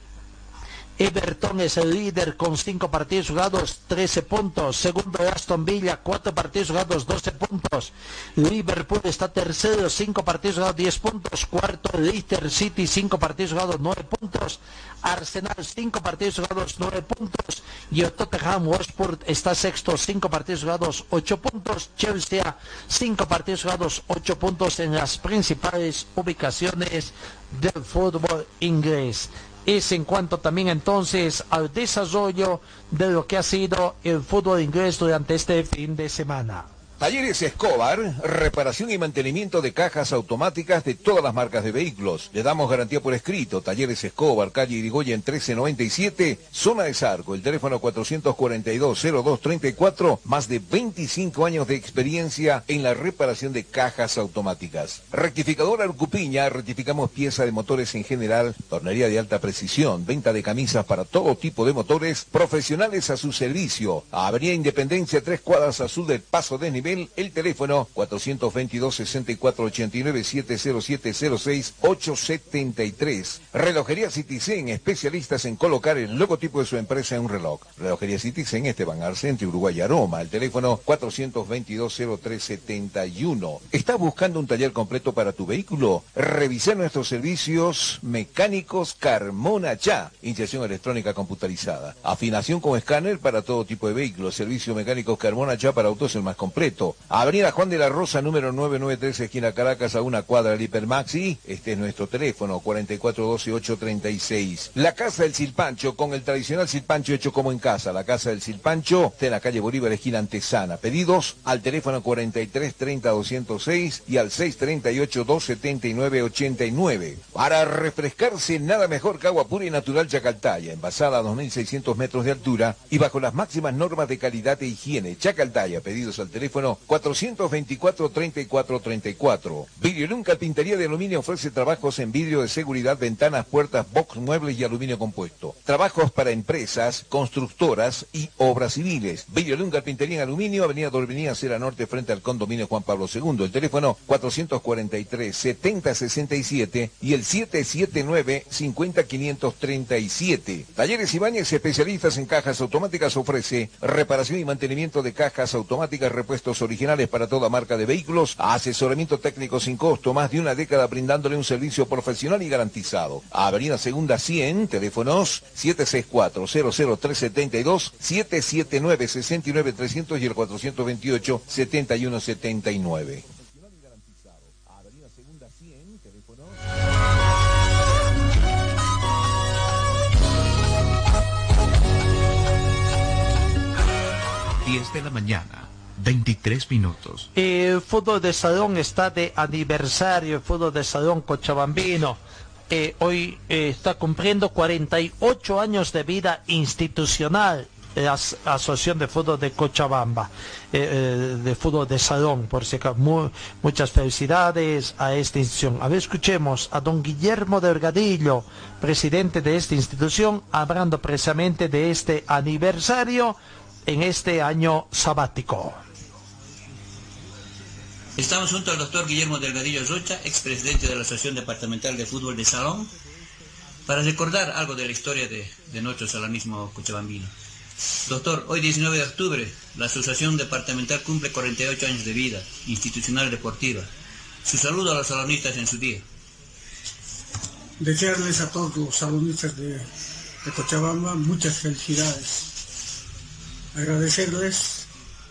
Everton es el líder con 5 partidos jugados, 13 puntos. Segundo, Aston Villa, 4 partidos jugados, 12 puntos. Liverpool está tercero, 5 partidos jugados, 10 puntos. Cuarto, Leicester City, 5 partidos jugados, 9 puntos. Arsenal, 5 partidos jugados, 9 puntos. Y el Tottenham Hotspur está sexto, 5 partidos jugados, 8 puntos. Chelsea, 5 partidos jugados, 8 puntos en las principales ubicaciones del fútbol inglés. Es en cuanto también entonces al desarrollo de lo que ha sido el fútbol inglés durante este fin de semana. Talleres Escobar, reparación y mantenimiento de cajas automáticas de todas las marcas de vehículos. Le damos garantía por escrito. Talleres Escobar, calle Irigoyen 1397, zona de Zarco. El teléfono 442-0234, más de 25 años de experiencia en la reparación de cajas automáticas. Rectificadora Arcupiña, rectificamos piezas de motores en general, tornería de alta precisión, venta de camisas para todo tipo de motores, profesionales a su servicio. Avenida Independencia, 3 cuadras a sur del Paso Desnivel. El teléfono 422-6489-707-06873. Relojería Citizen, especialistas en colocar el logotipo de su empresa en un reloj. Relojería Citizen, Esteban Arcente, Uruguay Aroma. El teléfono 422-0371. ¿Estás buscando un taller completo para tu vehículo? Revisa nuestros servicios mecánicos Carmona Ya. Inyección electrónica computarizada, afinación con escáner para todo tipo de vehículos. Servicio mecánicos Carmona Ya para autos el más completo. Avenida Juan de la Rosa, número 993, esquina Caracas, a 1 cuadra del Hipermaxi. Este es nuestro teléfono, 4412836. La Casa del Silpancho, con el tradicional silpancho hecho como en casa. La Casa del Silpancho está en la calle Bolívar, esquina Antesana. Pedidos al teléfono 4330206 y al 638-279-89. Para refrescarse, nada mejor que agua pura y natural Chacaltaya, envasada a 2.600 metros de altura y bajo las máximas normas de calidad e higiene. Chacaltaya, pedidos al teléfono 424-3434. Vidriolum Carpintería de Aluminio ofrece trabajos en vidrio de seguridad, ventanas, puertas, box, muebles y aluminio compuesto. Trabajos para empresas, constructoras y obras civiles. Vidriolum Carpintería en Aluminio, avenida Dorminía, Cera Norte, frente al condominio Juan Pablo II. El teléfono 443-7067 y el 779-50537. Talleres Ibáñez, especialistas en cajas automáticas, ofrece reparación y mantenimiento de cajas automáticas, repuestos originales para toda marca de vehículos, asesoramiento técnico sin costo, más de una década brindándole un servicio profesional y garantizado. Avenida Segunda 100, teléfonos 764-00372, 779-69300 y el 428-7179. Diez de la mañana. 23 minutos. El fútbol de salón está de aniversario, el fútbol de salón cochabambino. Hoy está cumpliendo 48 años de vida institucional la Asociación de Fútbol de Cochabamba, de fútbol de salón, por si acaso. Muchas felicidades a esta institución. A ver, escuchemos a don Guillermo Delgadillo, presidente de esta institución, hablando precisamente de este aniversario en este año sabático. Estamos junto al doctor Guillermo Delgadillo Rocha, expresidente de la Asociación Departamental de Fútbol de Salón, para recordar algo de la historia de nuestro salanismo cochabambino. Doctor, hoy 19 de octubre, la Asociación Departamental cumple 48 años de vida institucional y deportiva. Su saludo a los salonistas en su día. Desearles a todos los salonistas de Cochabamba muchas felicidades. Agradecerles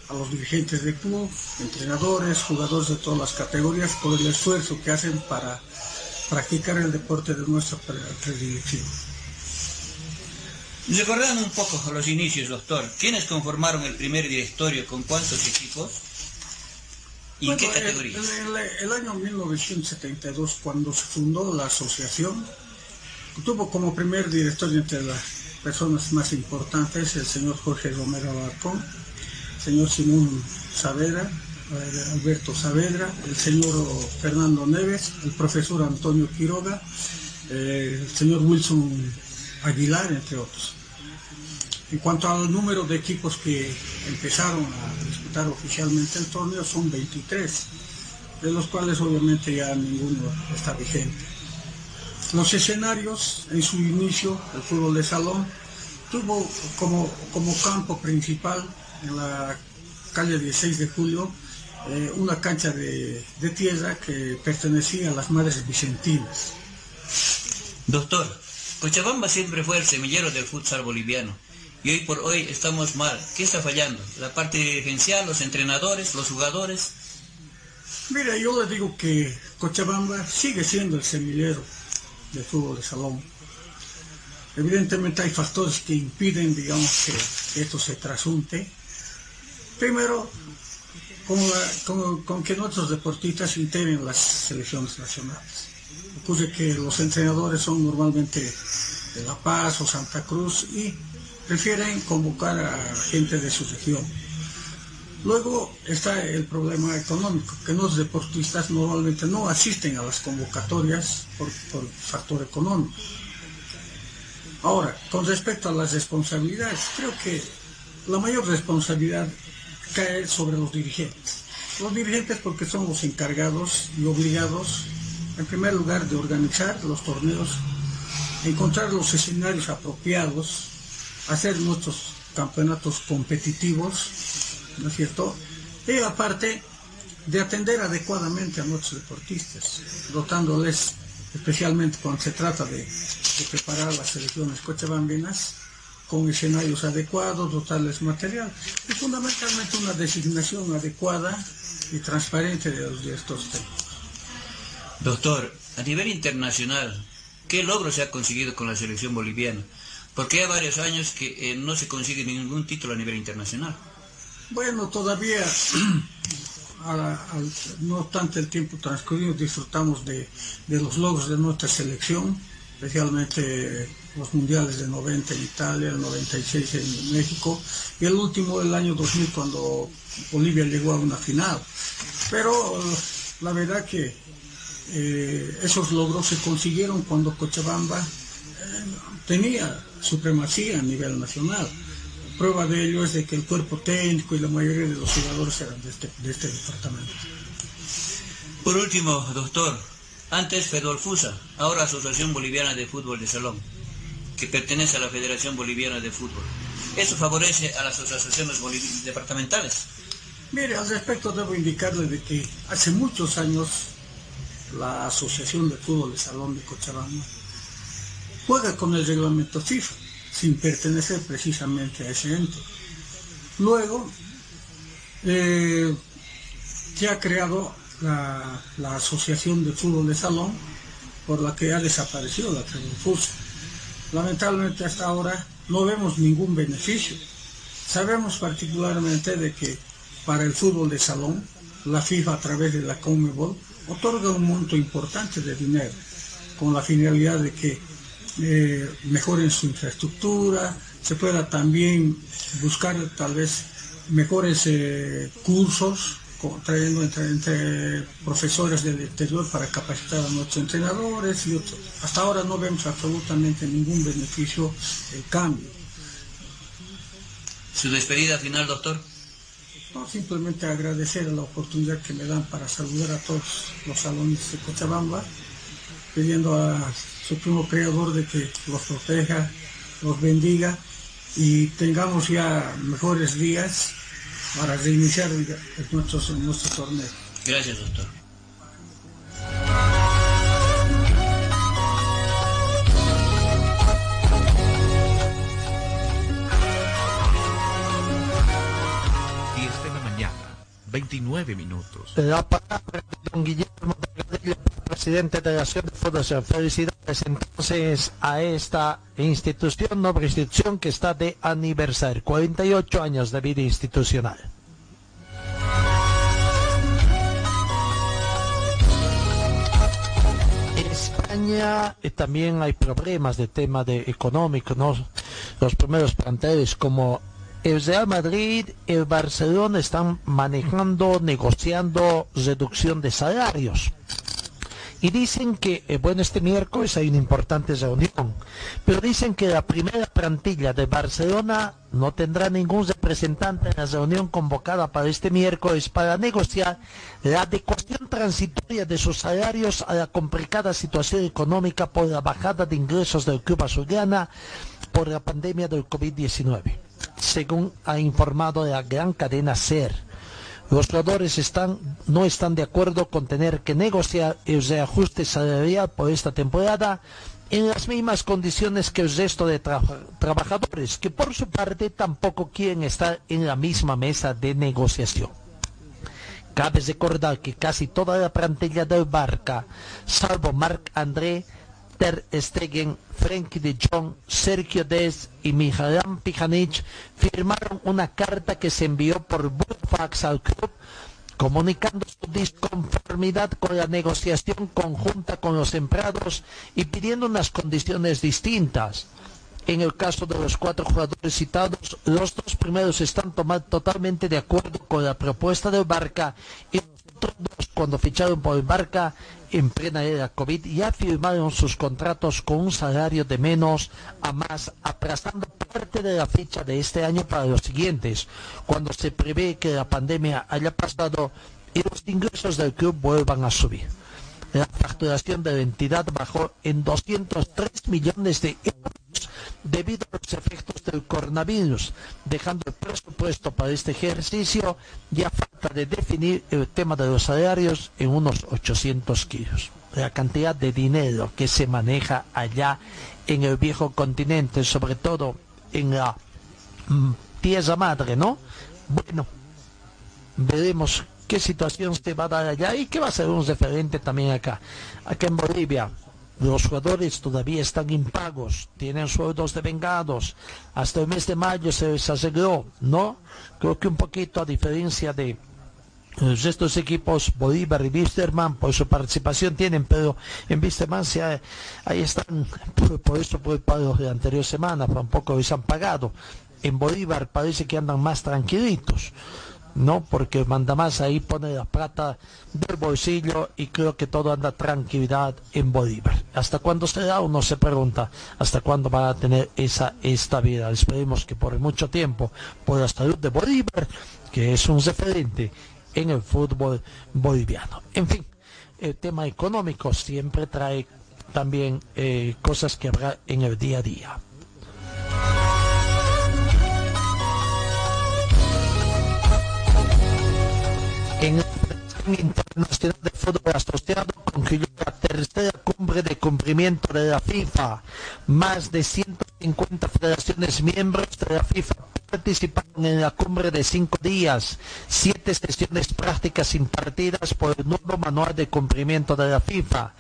a los dirigentes del club, entrenadores, jugadores de todas las categorías por el esfuerzo que hacen para practicar el deporte de nuestra predilección. Recordando un poco los inicios, doctor, ¿quiénes conformaron el primer directorio con cuántos equipos? ¿Y bueno, en qué categorías? El año 1972, cuando se fundó la asociación, tuvo como primer director, entre las personas más importantes, el señor Jorge Romero Alarcón, el señor Simón Saavedra, Alberto Saavedra, el señor Fernando Neves, el profesor Antonio Quiroga, el señor Wilson Aguilar, entre otros. En cuanto al número de equipos que empezaron a disputar oficialmente el torneo, son 23, de los cuales obviamente ya ninguno está vigente. Los escenarios, en su inicio, el fútbol de salón, tuvo como campo principal, en la calle 16 de Julio, una cancha de tierra que pertenecía a las Madres Vicentinas. Doctor, Cochabamba siempre fue el semillero del futsal boliviano, y hoy por hoy estamos mal. ¿Qué está fallando? ¿La parte dirigencial, los entrenadores, los jugadores? Mira, yo le digo que Cochabamba sigue siendo el semillero de fútbol de salón. Evidentemente hay factores que impiden, digamos, que esto se trasunte. Primero, con que nuestros deportistas integren las selecciones nacionales. Ocurre que los entrenadores son normalmente de La Paz o Santa Cruz y prefieren convocar a gente de su región. Luego está el problema económico, que los deportistas normalmente no asisten a las convocatorias por factor económico. Ahora, con respecto a las responsabilidades, creo que la mayor responsabilidad cae sobre los dirigentes. Los dirigentes, porque son los encargados y obligados, en primer lugar, de organizar los torneos, encontrar los escenarios apropiados, hacer nuestros campeonatos competitivos, ¿no es cierto? Y aparte, de atender adecuadamente a nuestros deportistas, dotándoles, especialmente cuando se trata de preparar las selecciones cochabambinas, con escenarios adecuados, dotarles material, y fundamentalmente una designación adecuada y transparente de los directores técnicos. Doctor, a nivel internacional, ¿qué logro se ha conseguido con la selección boliviana? Porque hay varios años que no se consigue ningún título a nivel internacional. Bueno, todavía, no obstante el tiempo transcurrido, disfrutamos de los logros de nuestra selección, especialmente los mundiales de 90 en Italia, el 96 en México, y el último del año 2000 cuando Bolivia llegó a una final. Pero la verdad que esos logros se consiguieron cuando Cochabamba tenía supremacía a nivel nacional. Prueba de ello es de que el cuerpo técnico y la mayoría de los jugadores eran de este departamento. Por último, doctor, antes Fedolfusa, ahora Asociación Boliviana de Fútbol de Salón, que pertenece a la Federación Boliviana de Fútbol, ¿eso favorece a las asociaciones departamentales? Mire, al respecto debo indicarle de que hace muchos años la Asociación de Fútbol de Salón de Cochabamba juega con el reglamento FIFA, sin pertenecer precisamente a ese ente. Luego, se ha creado la Asociación de Fútbol de Salón, por la que ha desaparecido la Fedolfusa. Lamentablemente hasta ahora no vemos ningún beneficio. Sabemos particularmente de que para el fútbol de salón, la FIFA a través de la Conmebol otorga un monto importante de dinero, con la finalidad de que mejoren su infraestructura, se pueda también buscar tal vez mejores cursos, trayendo entre profesores del exterior para capacitar a nuestros entrenadores y otros. Hasta ahora no vemos absolutamente ningún beneficio del cambio. ¿Su despedida final, doctor? No, simplemente agradecer la oportunidad que me dan para saludar a todos los salones de Cochabamba, pidiendo a su primo creador de que los proteja, los bendiga y tengamos ya mejores días para reiniciar nuestro torneo. Gracias, doctor. Diez de la mañana, 29 minutos. La palabra de don Guillermo de Gadilla, presidente de la Asociación de Fútbol. Felicidades entonces a esta institución, noble institución que está de aniversario, 48 años de vida institucional. España también hay problemas de tema de económico, ¿no? Los primeros planteles como el Real Madrid, el Barcelona están manejando, negociando reducción de salarios. Y dicen que, bueno, este miércoles hay una importante reunión, pero dicen que la primera plantilla de Barcelona no tendrá ningún representante en la reunión convocada para este miércoles para negociar la adecuación transitoria de sus salarios a la complicada situación económica por la bajada de ingresos del club azulgrana por la pandemia del COVID-19, según ha informado la gran cadena SER. Los jugadores no están de acuerdo con tener que negociar el reajuste salarial por esta temporada en las mismas condiciones que el resto de trabajadores, que por su parte tampoco quieren estar en la misma mesa de negociación. Cabe recordar que casi toda la plantilla del Barca, salvo Marc-André Ter Stegen, Frenkie de Jong, Sergio Dest y Mijalán Pjanic firmaron una carta que se envió por fax al club comunicando su disconformidad con la negociación conjunta con los empleados y pidiendo unas condiciones distintas. En el caso de los 4 jugadores citados, los 2 primeros están totalmente de acuerdo con la propuesta del Barca y los otros 2, cuando ficharon por el Barca en plena era COVID, ya firmaron sus contratos con un salario de menos a más, aplazando parte de la fecha de este año para los siguientes, cuando se prevé que la pandemia haya pasado y los ingresos del club vuelvan a subir. La facturación de la entidad bajó en 203 millones de euros debido a los efectos del coronavirus, dejando el presupuesto para este ejercicio y a falta de definir el tema de los salarios en unos 800 kilos. La cantidad de dinero que se maneja allá en el viejo continente, sobre todo en la tierra madre, ¿no? Bueno, veremos qué situación se va a dar allá y qué va a ser un referente también acá. Acá en Bolivia, los jugadores todavía están impagos, tienen sueldos devengados. Hasta el mes de mayo se les aseguró, ¿no? Creo que un poquito a diferencia de estos equipos, Bolívar y Vísterman, por su participación tienen, pero en Vísterman ahí están, por eso fue el paro de la anterior semana, tampoco les han pagado. En Bolívar parece que andan más tranquilitos, ¿no? Porque mandamás ahí pone la plata del bolsillo y creo que todo anda tranquilidad en Bolívar. ¿Hasta cuándo será? Uno se pregunta, ¿hasta cuándo van a tener esa estabilidad? Esperemos que por mucho tiempo, por la salud de Bolívar, que es un referente en el fútbol boliviano. En fin, el tema económico siempre trae también cosas que habrá en el día a día. En la Federación Internacional de Fútbol Asociado concluyó la tercera cumbre de cumplimiento de la FIFA. Más de 150 federaciones miembros de la FIFA participaron en la cumbre de 5 días, 7 sesiones prácticas impartidas por el nuevo manual de cumplimiento de la FIFA,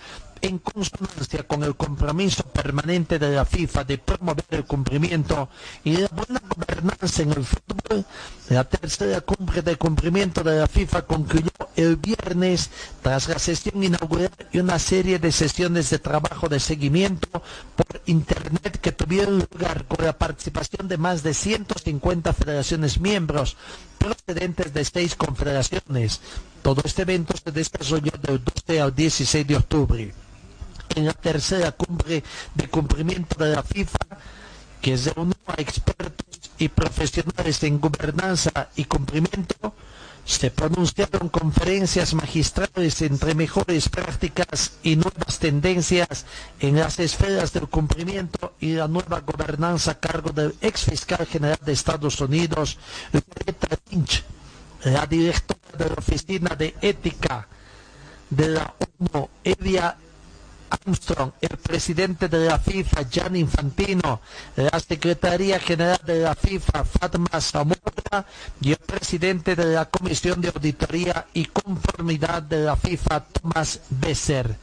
en consonancia con el compromiso permanente de la FIFA de promover el cumplimiento y la buena gobernanza en el fútbol. La tercera cumbre de cumplimiento de la FIFA concluyó el viernes tras la sesión inaugural y una serie de sesiones de trabajo de seguimiento por internet que tuvieron lugar con la participación de más de 150 federaciones miembros procedentes de 6 confederaciones. Todo este evento se desarrolló del 12 al 16 de octubre. En la tercera cumbre de cumplimiento de la FIFA, que reunió a expertos y profesionales en gobernanza y cumplimiento, se pronunciaron conferencias magistrales entre mejores prácticas y nuevas tendencias en las esferas del cumplimiento y la nueva gobernanza a cargo del exfiscal general de Estados Unidos, Loretta Lynch, la directora de la Oficina de Ética de la ONU, Elia Armstrong, el presidente de la FIFA, Gianni Infantino, la secretaría general de la FIFA, Fatma Zamora, y el presidente de la Comisión de Auditoría y Conformidad de la FIFA, Thomas Besser.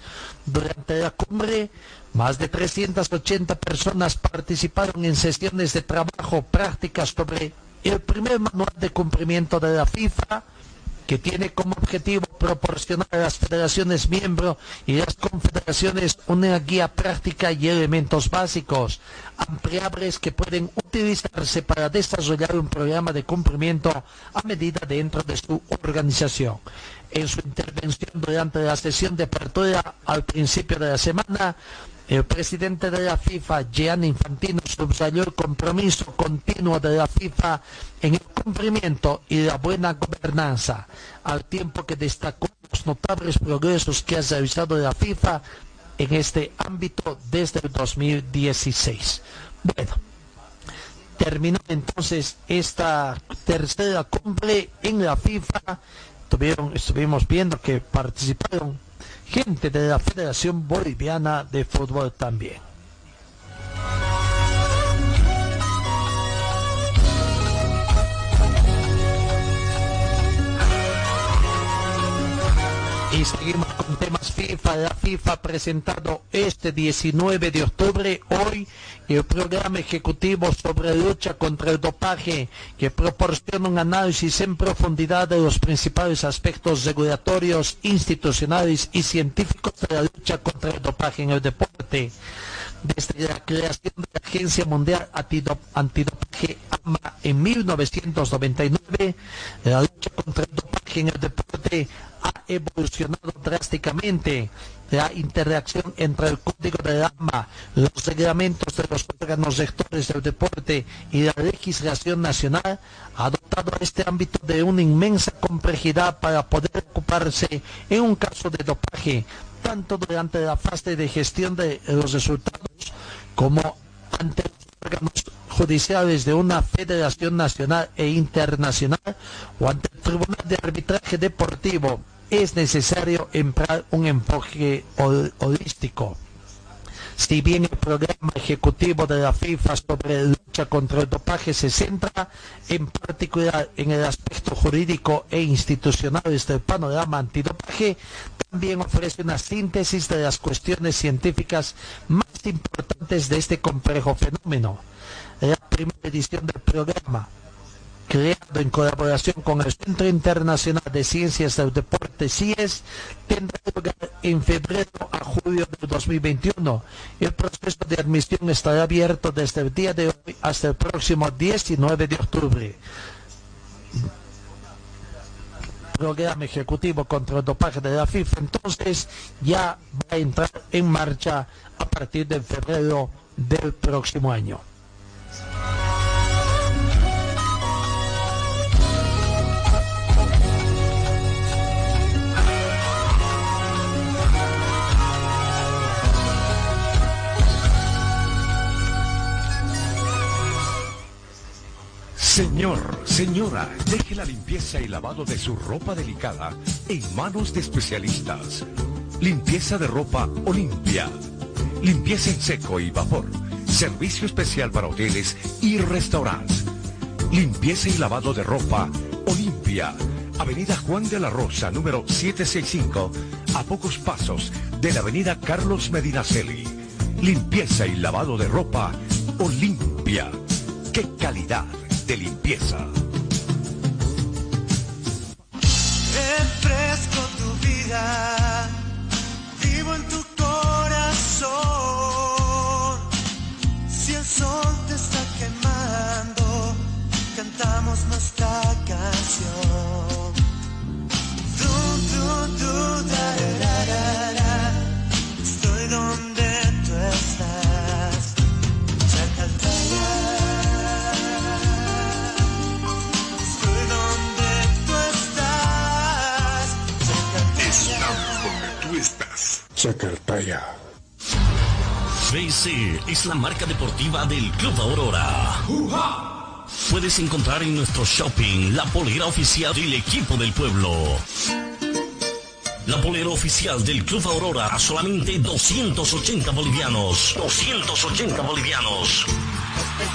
Durante la cumbre, más de 380 personas participaron en sesiones de trabajo prácticas sobre el primer manual de cumplimiento de la FIFA, que tiene como objetivo proporcionar a las federaciones miembro y las confederaciones una guía práctica y elementos básicos ampliables que pueden utilizarse para desarrollar un programa de cumplimiento a medida dentro de su organización. En su intervención durante la sesión de apertura al principio de la semana, el presidente de la FIFA, Gianni Infantino, subrayó el compromiso continuo de la FIFA en el cumplimiento y la buena gobernanza, al tiempo que destacó los notables progresos que ha realizado la FIFA en este ámbito desde el 2016. Bueno, terminó entonces esta tercera cumbre en la FIFA. Estuvimos viendo que participaron gente de la Federación Boliviana de Fútbol también. Y seguimos con temas FIFA. La FIFA ha presentado este 19 de octubre, hoy, el programa ejecutivo sobre lucha contra el dopaje, que proporciona un análisis en profundidad de los principales aspectos regulatorios, institucionales y científicos de la lucha contra el dopaje en el deporte. Desde la creación de la Agencia Mundial Antidopaje AMA en 1999, la lucha contra el dopaje en el deporte ha evolucionado drásticamente. La interacción entre el Código de la AMA, los reglamentos de los órganos sectores del deporte y la legislación nacional ha dotado a este ámbito de una inmensa complejidad para poder ocuparse en un caso de dopaje, tanto durante la fase de gestión de los resultados como ante los órganos judiciales de una federación nacional e internacional o ante el Tribunal de Arbitraje Deportivo. Es necesario emplear un enfoque holístico. Si bien el programa ejecutivo de la FIFA sobre lucha contra el dopaje se centra en particular en el aspecto jurídico e institucional del panorama antidopaje, también ofrece una síntesis de las cuestiones científicas más importantes de este complejo fenómeno. La primera edición del programa, creado en colaboración con el Centro Internacional de Ciencias del Deporte, CIES, tendrá lugar en febrero a julio de 2021. El proceso de admisión estará abierto desde el día de hoy hasta el próximo 19 de octubre. Programa ejecutivo contra el dopaje de la FIFA, entonces, ya va a entrar en marcha a partir de febrero del próximo año. Señor, señora, deje la limpieza y lavado de su ropa delicada en manos de especialistas. Limpieza de ropa Olimpia. Limpieza en seco y vapor. Servicio especial para hoteles y restaurantes. Limpieza y lavado de ropa Olimpia. Avenida Juan de la Rosa, número 765, a pocos pasos de la avenida Carlos Medinaceli. Limpieza y lavado de ropa Olimpia. ¡Qué calidad de limpieza! Refresco tu vida, vivo en tu corazón. Si el sol te está quemando, cantamos nuestra canción. Dun, dun, dun, da, da, da, da. Estoy donde tú estás, Chacaltaya. Chacartaya. BC es la marca deportiva del Club Aurora. ¡Uha! Puedes encontrar en nuestro shopping la polera oficial del equipo del pueblo. La polera oficial del Club Aurora a solamente 280 bolivianos. 280 bolivianos. Este es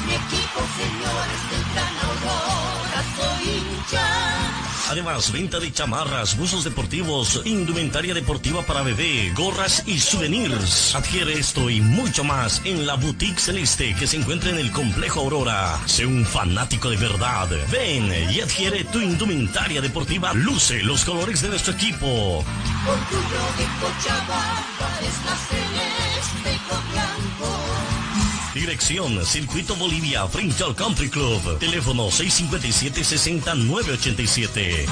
mi equipo, señores del Gran Aurora, soy hincha. Además, venta de chamarras, buzos deportivos, indumentaria deportiva para bebé, gorras y souvenirs. Adquiere esto y mucho más en la Boutique Celeste, que se encuentra en el Complejo Aurora. Sé un fanático de verdad. Ven y adquiere tu indumentaria deportiva. Luce los colores de nuestro equipo. Orgullo de Cochabamba es la celeste con blanco. Dirección, Circuito Bolivia, frente al Country Club. Teléfono 657-60987.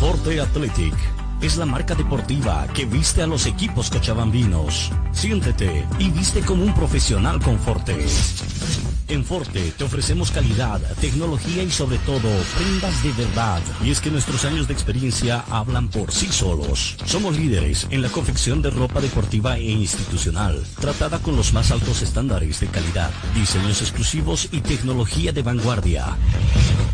Forte Athletic es la marca deportiva que viste a los equipos cochabambinos. Siéntete y viste como un profesional con Forte. En Forte te ofrecemos calidad, tecnología y sobre todo, prendas de verdad. Y es que nuestros años de experiencia hablan por sí solos. Somos líderes en la confección de ropa deportiva e institucional, tratada con los más altos estándares de calidad, diseños exclusivos y tecnología de vanguardia.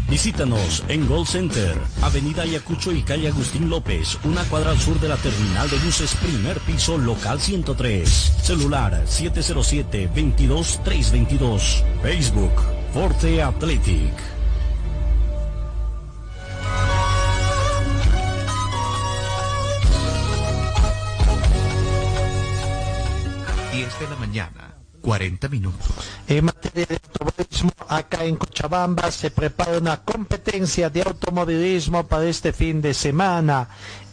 Visítanos en Gold Center, Avenida Ayacucho y Calle Agustín López, una cuadra al sur de la terminal de buses, primer piso, local 103. Celular 707-22322. Facebook, Forte Athletic. A 10 de la mañana, 40 minutos. En materia de automovilismo, acá en Cochabamba se prepara una competencia de automovilismo para este fin de semana.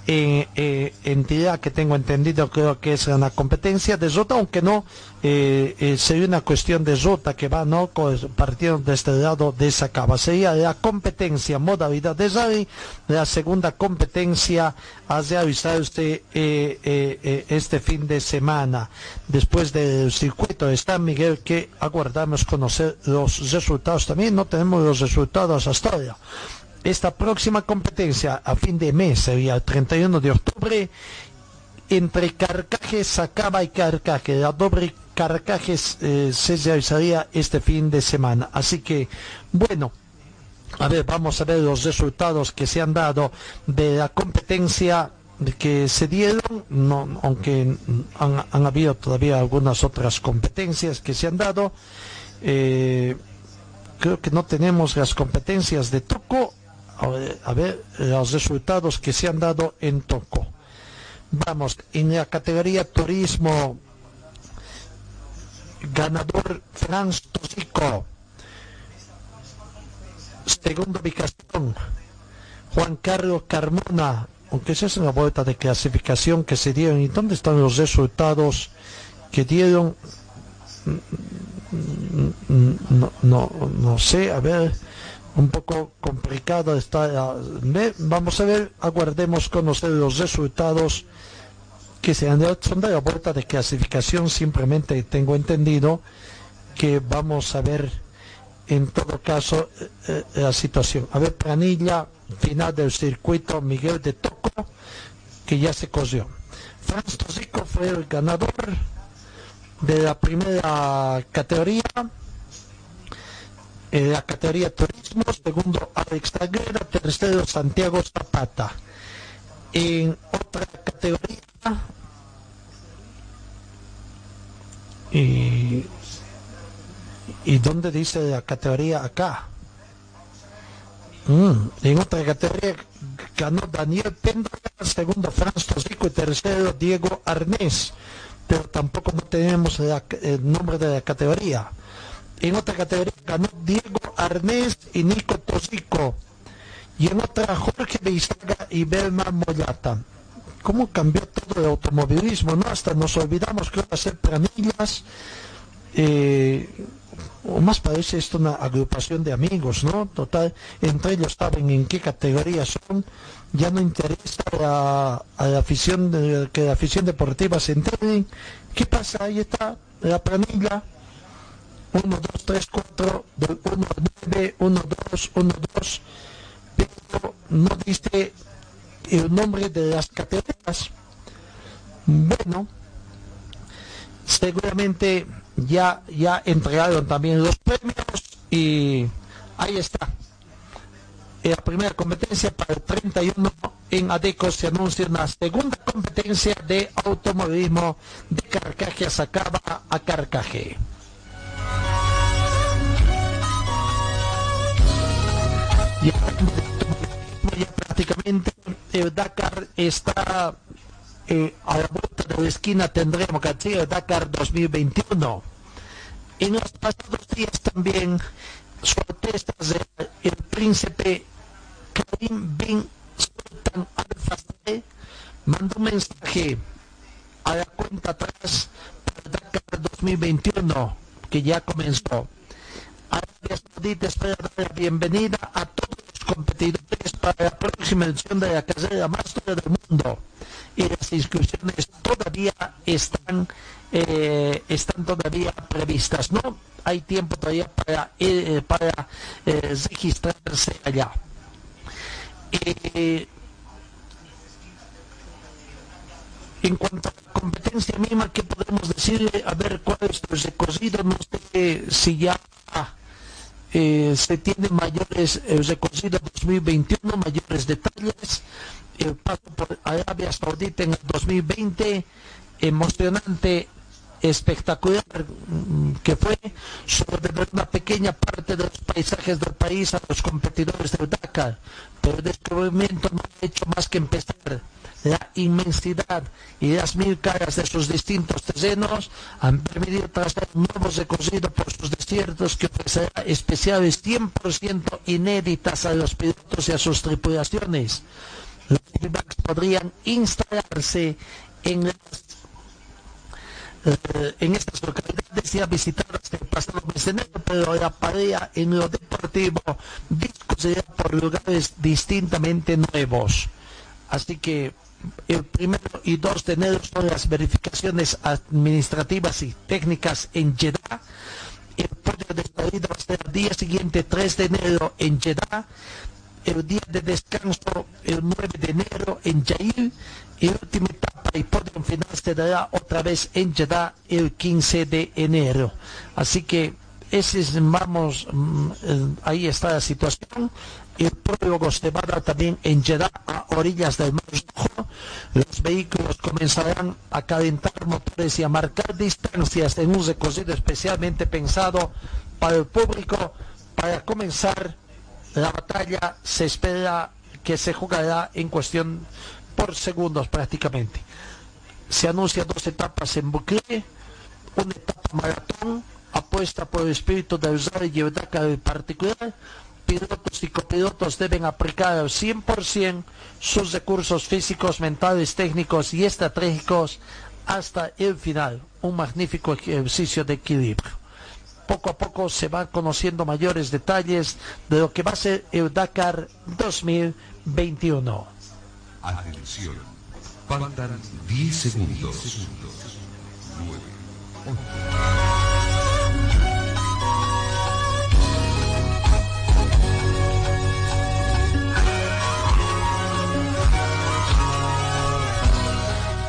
Entidad que tengo entendido, creo que es una competencia de ruta, aunque no sería una cuestión de ruta que va, no, partiendo de este lado de Sacaba. Sería la competencia modalidad de rally, la segunda competencia a realizar este fin de semana. Después del circuito de San Miguel, que aguardamos conocer los resultados también, no tenemos los resultados hasta ahora. Esta próxima competencia a fin de mes sería el 31 de octubre entre Carcajes, Sacaba y Carcajes. La doble Carcajes se realizaría este fin de semana. Así que, bueno, a ver, vamos a ver los resultados que se han dado de la competencia que se dieron, no, aunque han habido todavía algunas otras competencias que se han dado. Creo que no tenemos las competencias de Toco. A ver los resultados que se han dado en Toco. Vamos, en la categoría turismo, ganador Franz Tosico. Segunda ubicación, Juan Carlos Carmona, aunque esa es una vuelta de clasificación que se dieron. ¿Y dónde están los resultados que dieron? No sé, a ver, un poco complicado está. Vamos a ver, aguardemos conocer los resultados que se han dado. Son de la vuelta de clasificación, simplemente tengo entendido que vamos a ver en todo caso la situación. A ver, planilla final del circuito Miguel de Toco, que ya se corrió. Franz Tosico fue el ganador de la primera categoría. La categoría turismo, segundo Alex Taguera, tercero Santiago Zapata. En otra categoría, ¿y dónde dice la categoría acá? En otra categoría ganó Daniel Péndola, segundo Franz Tosico y tercero Diego Arnés, pero tampoco no tenemos el nombre de la categoría. En otra categoría ganó Diego Arnés y Nico Tosico. Y en otra, Jorge Beizaga y Belma Mollata. ¿Cómo cambió todo el automovilismo? ¿No? Hasta nos olvidamos que va a ser planillas. O más parece esto una agrupación de amigos, ¿no? Total, entre ellos saben en qué categoría son. Ya no interesa a la afición, que la afición deportiva se entere. ¿Qué pasa? Ahí está la planilla. 1, 2, 3, 4, 1, 9, 1, 2, 1, 2, pero no dice el nombre de las categorías. Bueno, seguramente ya entregaron también los premios y ahí está. La primera competencia para el 31 en Adeco se anuncia una segunda competencia de automovilismo de Carcaje a Sacaba a Carcaje. y ya prácticamente Dakar está a la vuelta de la esquina. Tendremos que hacer el Dakar 2021. En los pasados días también sorteos del príncipe Karim bin Sultan Al Fahd mandó un mensaje a la cuenta atrás para el Dakar 2021 que ya comenzó. Arabia Saudita espera dar la bienvenida a todos los competidores para la próxima edición de la carrera más dura del mundo, y las inscripciones todavía están todavía previstas. No hay tiempo todavía para registrarse allá. En cuanto a la competencia misma, ¿qué podemos decirle? A ver cuál es el recorrido. No sé si ya se tiene mayores recorrido 2021, mayores detalles. El paso por Arabia Saudita en el 2020, emocionante, espectacular que fue, sobre una pequeña parte de los paisajes del país a los competidores del Dakar, pero el descubrimiento no ha hecho más que empezar. La inmensidad y las mil caras de sus distintos terrenos han permitido trazar un nuevo recorrido por sus desiertos que ofrecerá especiales 100% inéditas a los pilotos y a sus tripulaciones. Los feedbacks podrían instalarse en estas localidades ya visitadas el pasado mes de enero, pero la pareja en lo deportivo discurrirá por lugares distintamente nuevos. Así que el 1 y 2 de enero son las verificaciones administrativas y técnicas en Jeddah. El podio de salida va a ser el día siguiente, 3 de enero en Jeddah. El día de descanso, el 9 de enero en Yail. Y la última etapa y podio final se dará otra vez en Jeddah el 15 de enero. Así que ese es, vamos, ahí está la situación. El prólogo se va a dar también en Jeddah, a orillas del Mar Rojo. Los vehículos comenzarán a calentar motores y a marcar distancias en un recorrido especialmente pensado para el público. Para comenzar, la batalla se espera que se jugará en cuestión por segundos prácticamente. Se anuncian 2 etapas en bucle, 1 etapa maratón, apuesta por el espíritu de usar y el Dakar en particular. Pilotos y copilotos deben aplicar al 100% sus recursos físicos, mentales, técnicos y estratégicos hasta el final. Un magnífico ejercicio de equilibrio. Poco a poco se van conociendo mayores detalles de lo que va a ser el Dakar 2021. Atención, faltan 10 segundos. 9, 8.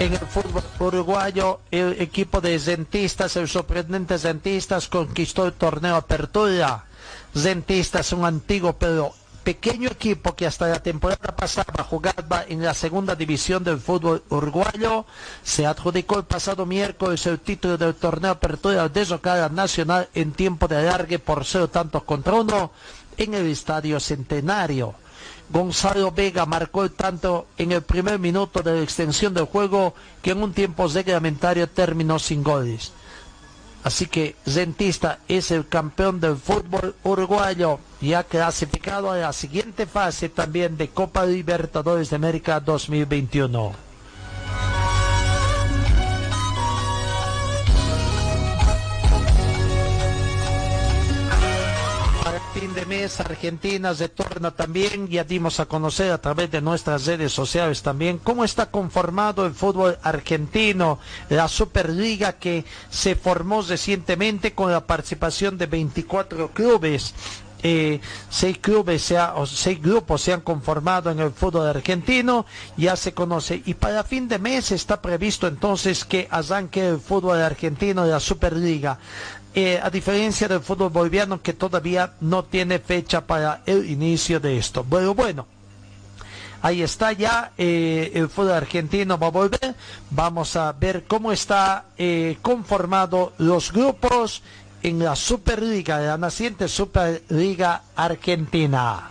En el fútbol uruguayo, el equipo de Rentistas, el sorprendente Rentistas, conquistó el torneo Apertura. Rentistas, un antiguo pero pequeño equipo que hasta la temporada pasada jugaba en la segunda división del fútbol uruguayo, se adjudicó el pasado miércoles el título del torneo Apertura al derrotar a Nacional en tiempo de alargue por 0-1 en el Estadio Centenario. Gonzalo Vega marcó el tanto en el primer minuto de la extensión del juego, que en un tiempo reglamentario terminó sin goles. Así que Rentistas es el campeón del fútbol uruguayo y ha clasificado a la siguiente fase también de Copa Libertadores de América 2021. De mes, Argentina retorna también, ya dimos a conocer a través de nuestras redes sociales también cómo está conformado el fútbol argentino, la Superliga que se formó recientemente con la participación de 24 clubes. 6 grupos se han conformado en el fútbol argentino, ya se conoce, y para fin de mes está previsto entonces que arranque el fútbol argentino de la Superliga. A diferencia del fútbol boliviano, que todavía no tiene fecha para el inicio de esto. Bueno, ahí está ya, el fútbol argentino va a volver. Vamos a ver cómo está conformado los grupos en la Superliga, la naciente Superliga Argentina.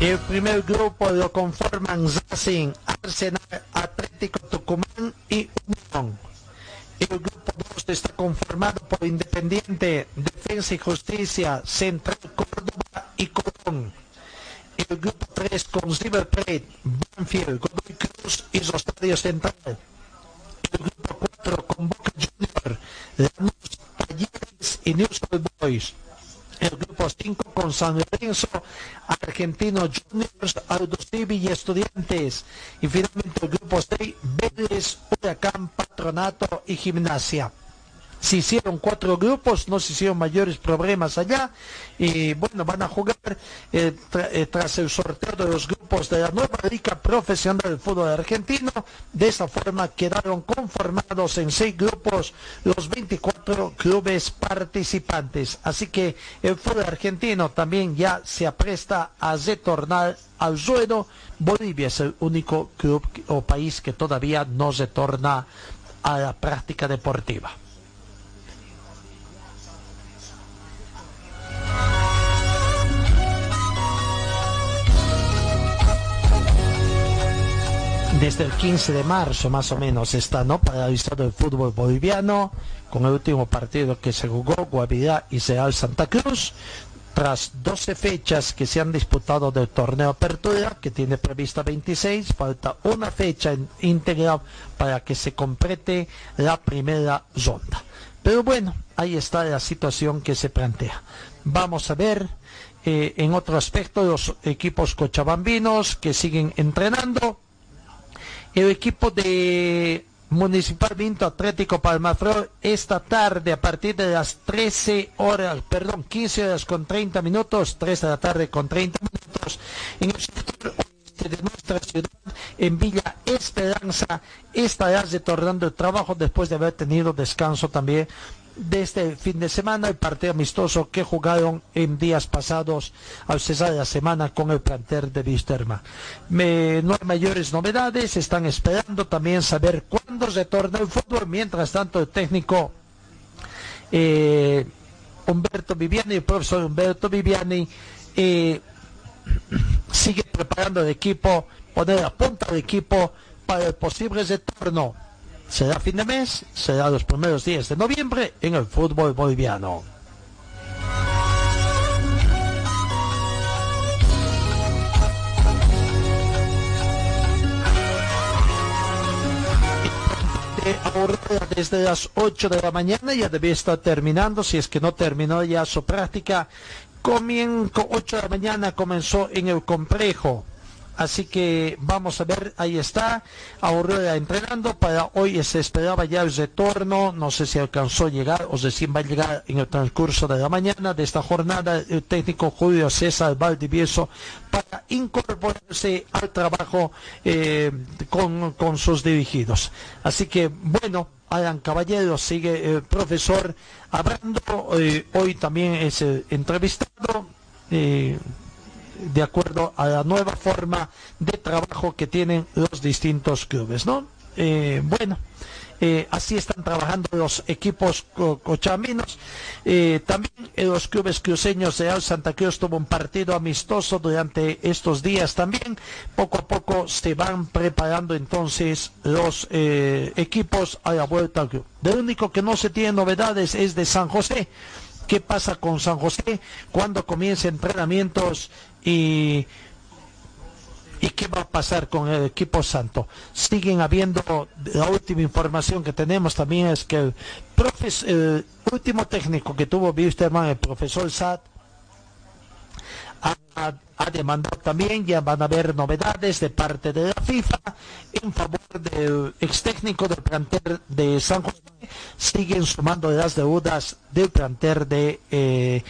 El primer grupo lo conforman Racing, Arsenal, Atlético Tucumán y Unión. El grupo 2 está conformado por Independiente, Defensa y Justicia, Central Córdoba y Colón. El grupo 3 con River Plate, Banfield, Godoy Cruz y Rosario Central. El grupo 4 con Boca Juniors, Lanús, Talleres y News Old Boys. El grupo 5 con San Lorenzo, Argentino Juniors, Aldo Civi y Estudiantes. Y finalmente el grupo 6, Vélez, Huracán, Patronato y Gimnasia. Se hicieron 4 grupos, no se hicieron mayores problemas allá. Y bueno, van a jugar tras el sorteo de los grupos de la nueva liga profesional del fútbol argentino. De esa forma quedaron conformados en 6 grupos los 24 clubes participantes. Así que el fútbol argentino también ya se apresta a retornar al ruedo. Bolivia es el único club o país que todavía no retorna a la práctica deportiva. Desde el 15 de marzo más o menos está, ¿no?, paralizado el fútbol boliviano con el último partido que se jugó, Guavirá y Real Santa Cruz, tras 12 fechas que se han disputado del torneo Apertura, que tiene prevista 26, falta una fecha íntegra para que se complete la primera ronda. Pero bueno, ahí está la situación que se plantea. Vamos a ver. En otro aspecto, los equipos cochabambinos que siguen entrenando. El equipo de Municipal Vinto Atlético Palmaflor esta tarde a partir de las 3 de la tarde con 30 minutos, en el sector oeste de nuestra ciudad, en Villa Esperanza, estará retornando el trabajo después de haber tenido descanso también desde el fin de semana, el partido amistoso que jugaron en días pasados al cesar la semana con el plantel de Vísterman. No hay mayores novedades, están esperando también saber cuándo retorna el fútbol. Mientras tanto, el técnico el profesor Humberto Viviani sigue preparando el equipo, poner a punta el equipo para el posible retorno. Será fin de mes, será los primeros días de noviembre en el fútbol boliviano. Aurora desde las 8 de la mañana ya debe estar terminando, si es que no terminó ya su práctica. 8 de la mañana comenzó en el complejo. Así que vamos a ver, ahí está Aurora entrenando. Para hoy se esperaba ya el retorno, no sé si alcanzó a llegar o recién va a llegar en el transcurso de la mañana de esta jornada el técnico Julio César Valdivieso para incorporarse al trabajo con sus dirigidos. Así que bueno, Alan Caballero sigue el profesor hablando, hoy también es entrevistado de acuerdo a la nueva forma de trabajo que tienen los distintos clubes, ¿no? Así están trabajando los equipos cochabambinos. También en los clubes cruceños, Real Santa Cruz tuvo un partido amistoso durante estos días también. Poco a poco se van preparando entonces los equipos a la vuelta al club. Lo único que no se tiene novedades es de San José. ¿Qué pasa con San José? ¿Cuándo comiencen entrenamientos? ¿Y qué va a pasar con el equipo santo? Siguen habiendo, la última información que tenemos también es que el último técnico que tuvo Vísterman, el profesor Sad, ha demandado también, ya van a haber novedades de parte de la FIFA en favor del ex técnico del plantel de San José. Siguen sumando las deudas del plantel de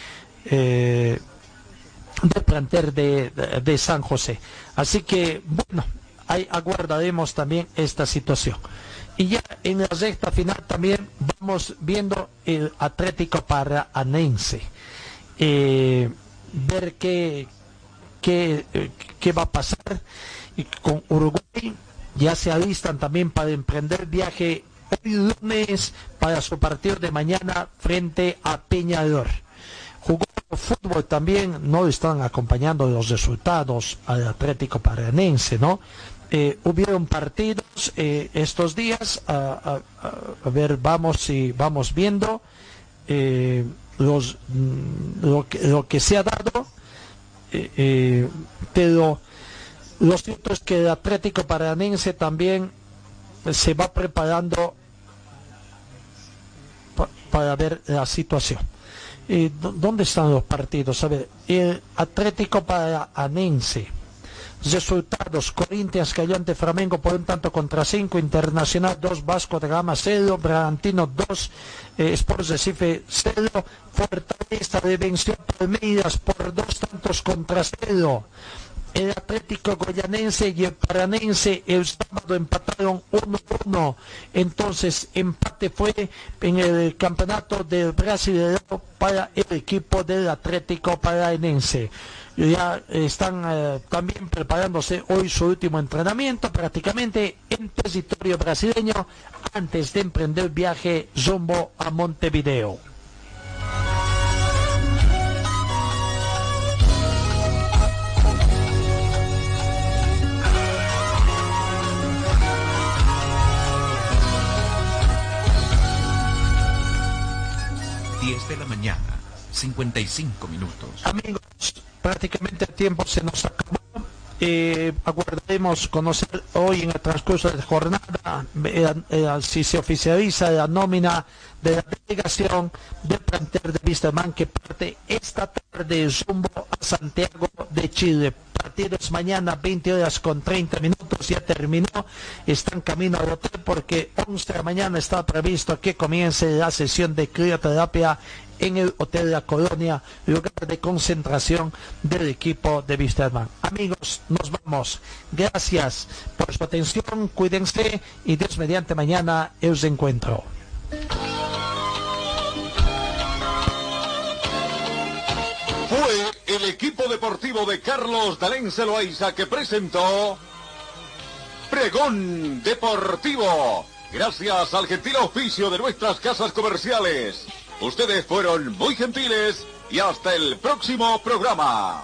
San José. Así que bueno, ahí aguardaremos también esta situación. Y ya en la recta final también vamos viendo el Atlético Paranaense, ver qué va a pasar. Y con Uruguay ya se alistan también para emprender viaje hoy lunes para su partido de mañana frente a Peñarol. Jugó fútbol también no están acompañando los resultados al Atlético Paranaense, ¿no? Hubieron partidos estos días, a ver, vamos viendo lo que se ha dado, pero lo cierto es que el Atlético Paranaense también se va preparando para ver la situación. ¿Dónde están los partidos? A ver, el Atlético Paranaense. Resultados: Corinthians cayó ante Flamengo por 1-5, Internacional 2, Vasco da Gama 0, Bragantino 2, Sport Recife 0, Fortaleza le venció a Palmeiras por 2-0. El Atlético Goyanense y el Paranense el sábado empataron 1-1, entonces empate fue en el campeonato del Brasil para el equipo del Atlético Paranaense. Ya están también preparándose hoy su último entrenamiento prácticamente en territorio brasileño antes de emprender viaje rumbo a Montevideo. De la mañana, 55 minutos. Amigos, prácticamente el tiempo se nos acabó. Aguardaremos conocer hoy en el transcurso de la jornada si se oficializa la nómina de la delegación del plantel de Vísterman que parte esta tarde rumbo a Santiago de Chile. Partidos mañana 20:30, ya terminó, están camino al hotel porque 11 de la mañana está previsto que comience la sesión de crioterapia en el Hotel La Colonia, lugar de concentración del equipo de Vísterman. Amigos, nos vamos. Gracias por su atención, cuídense y Dios mediante mañana os encuentro. Fue el equipo deportivo de Carlos D'Alencé Loayza que presentó Pregón Deportivo. Gracias al gentil auspicio de nuestras casas comerciales. Ustedes fueron muy gentiles y hasta el próximo programa.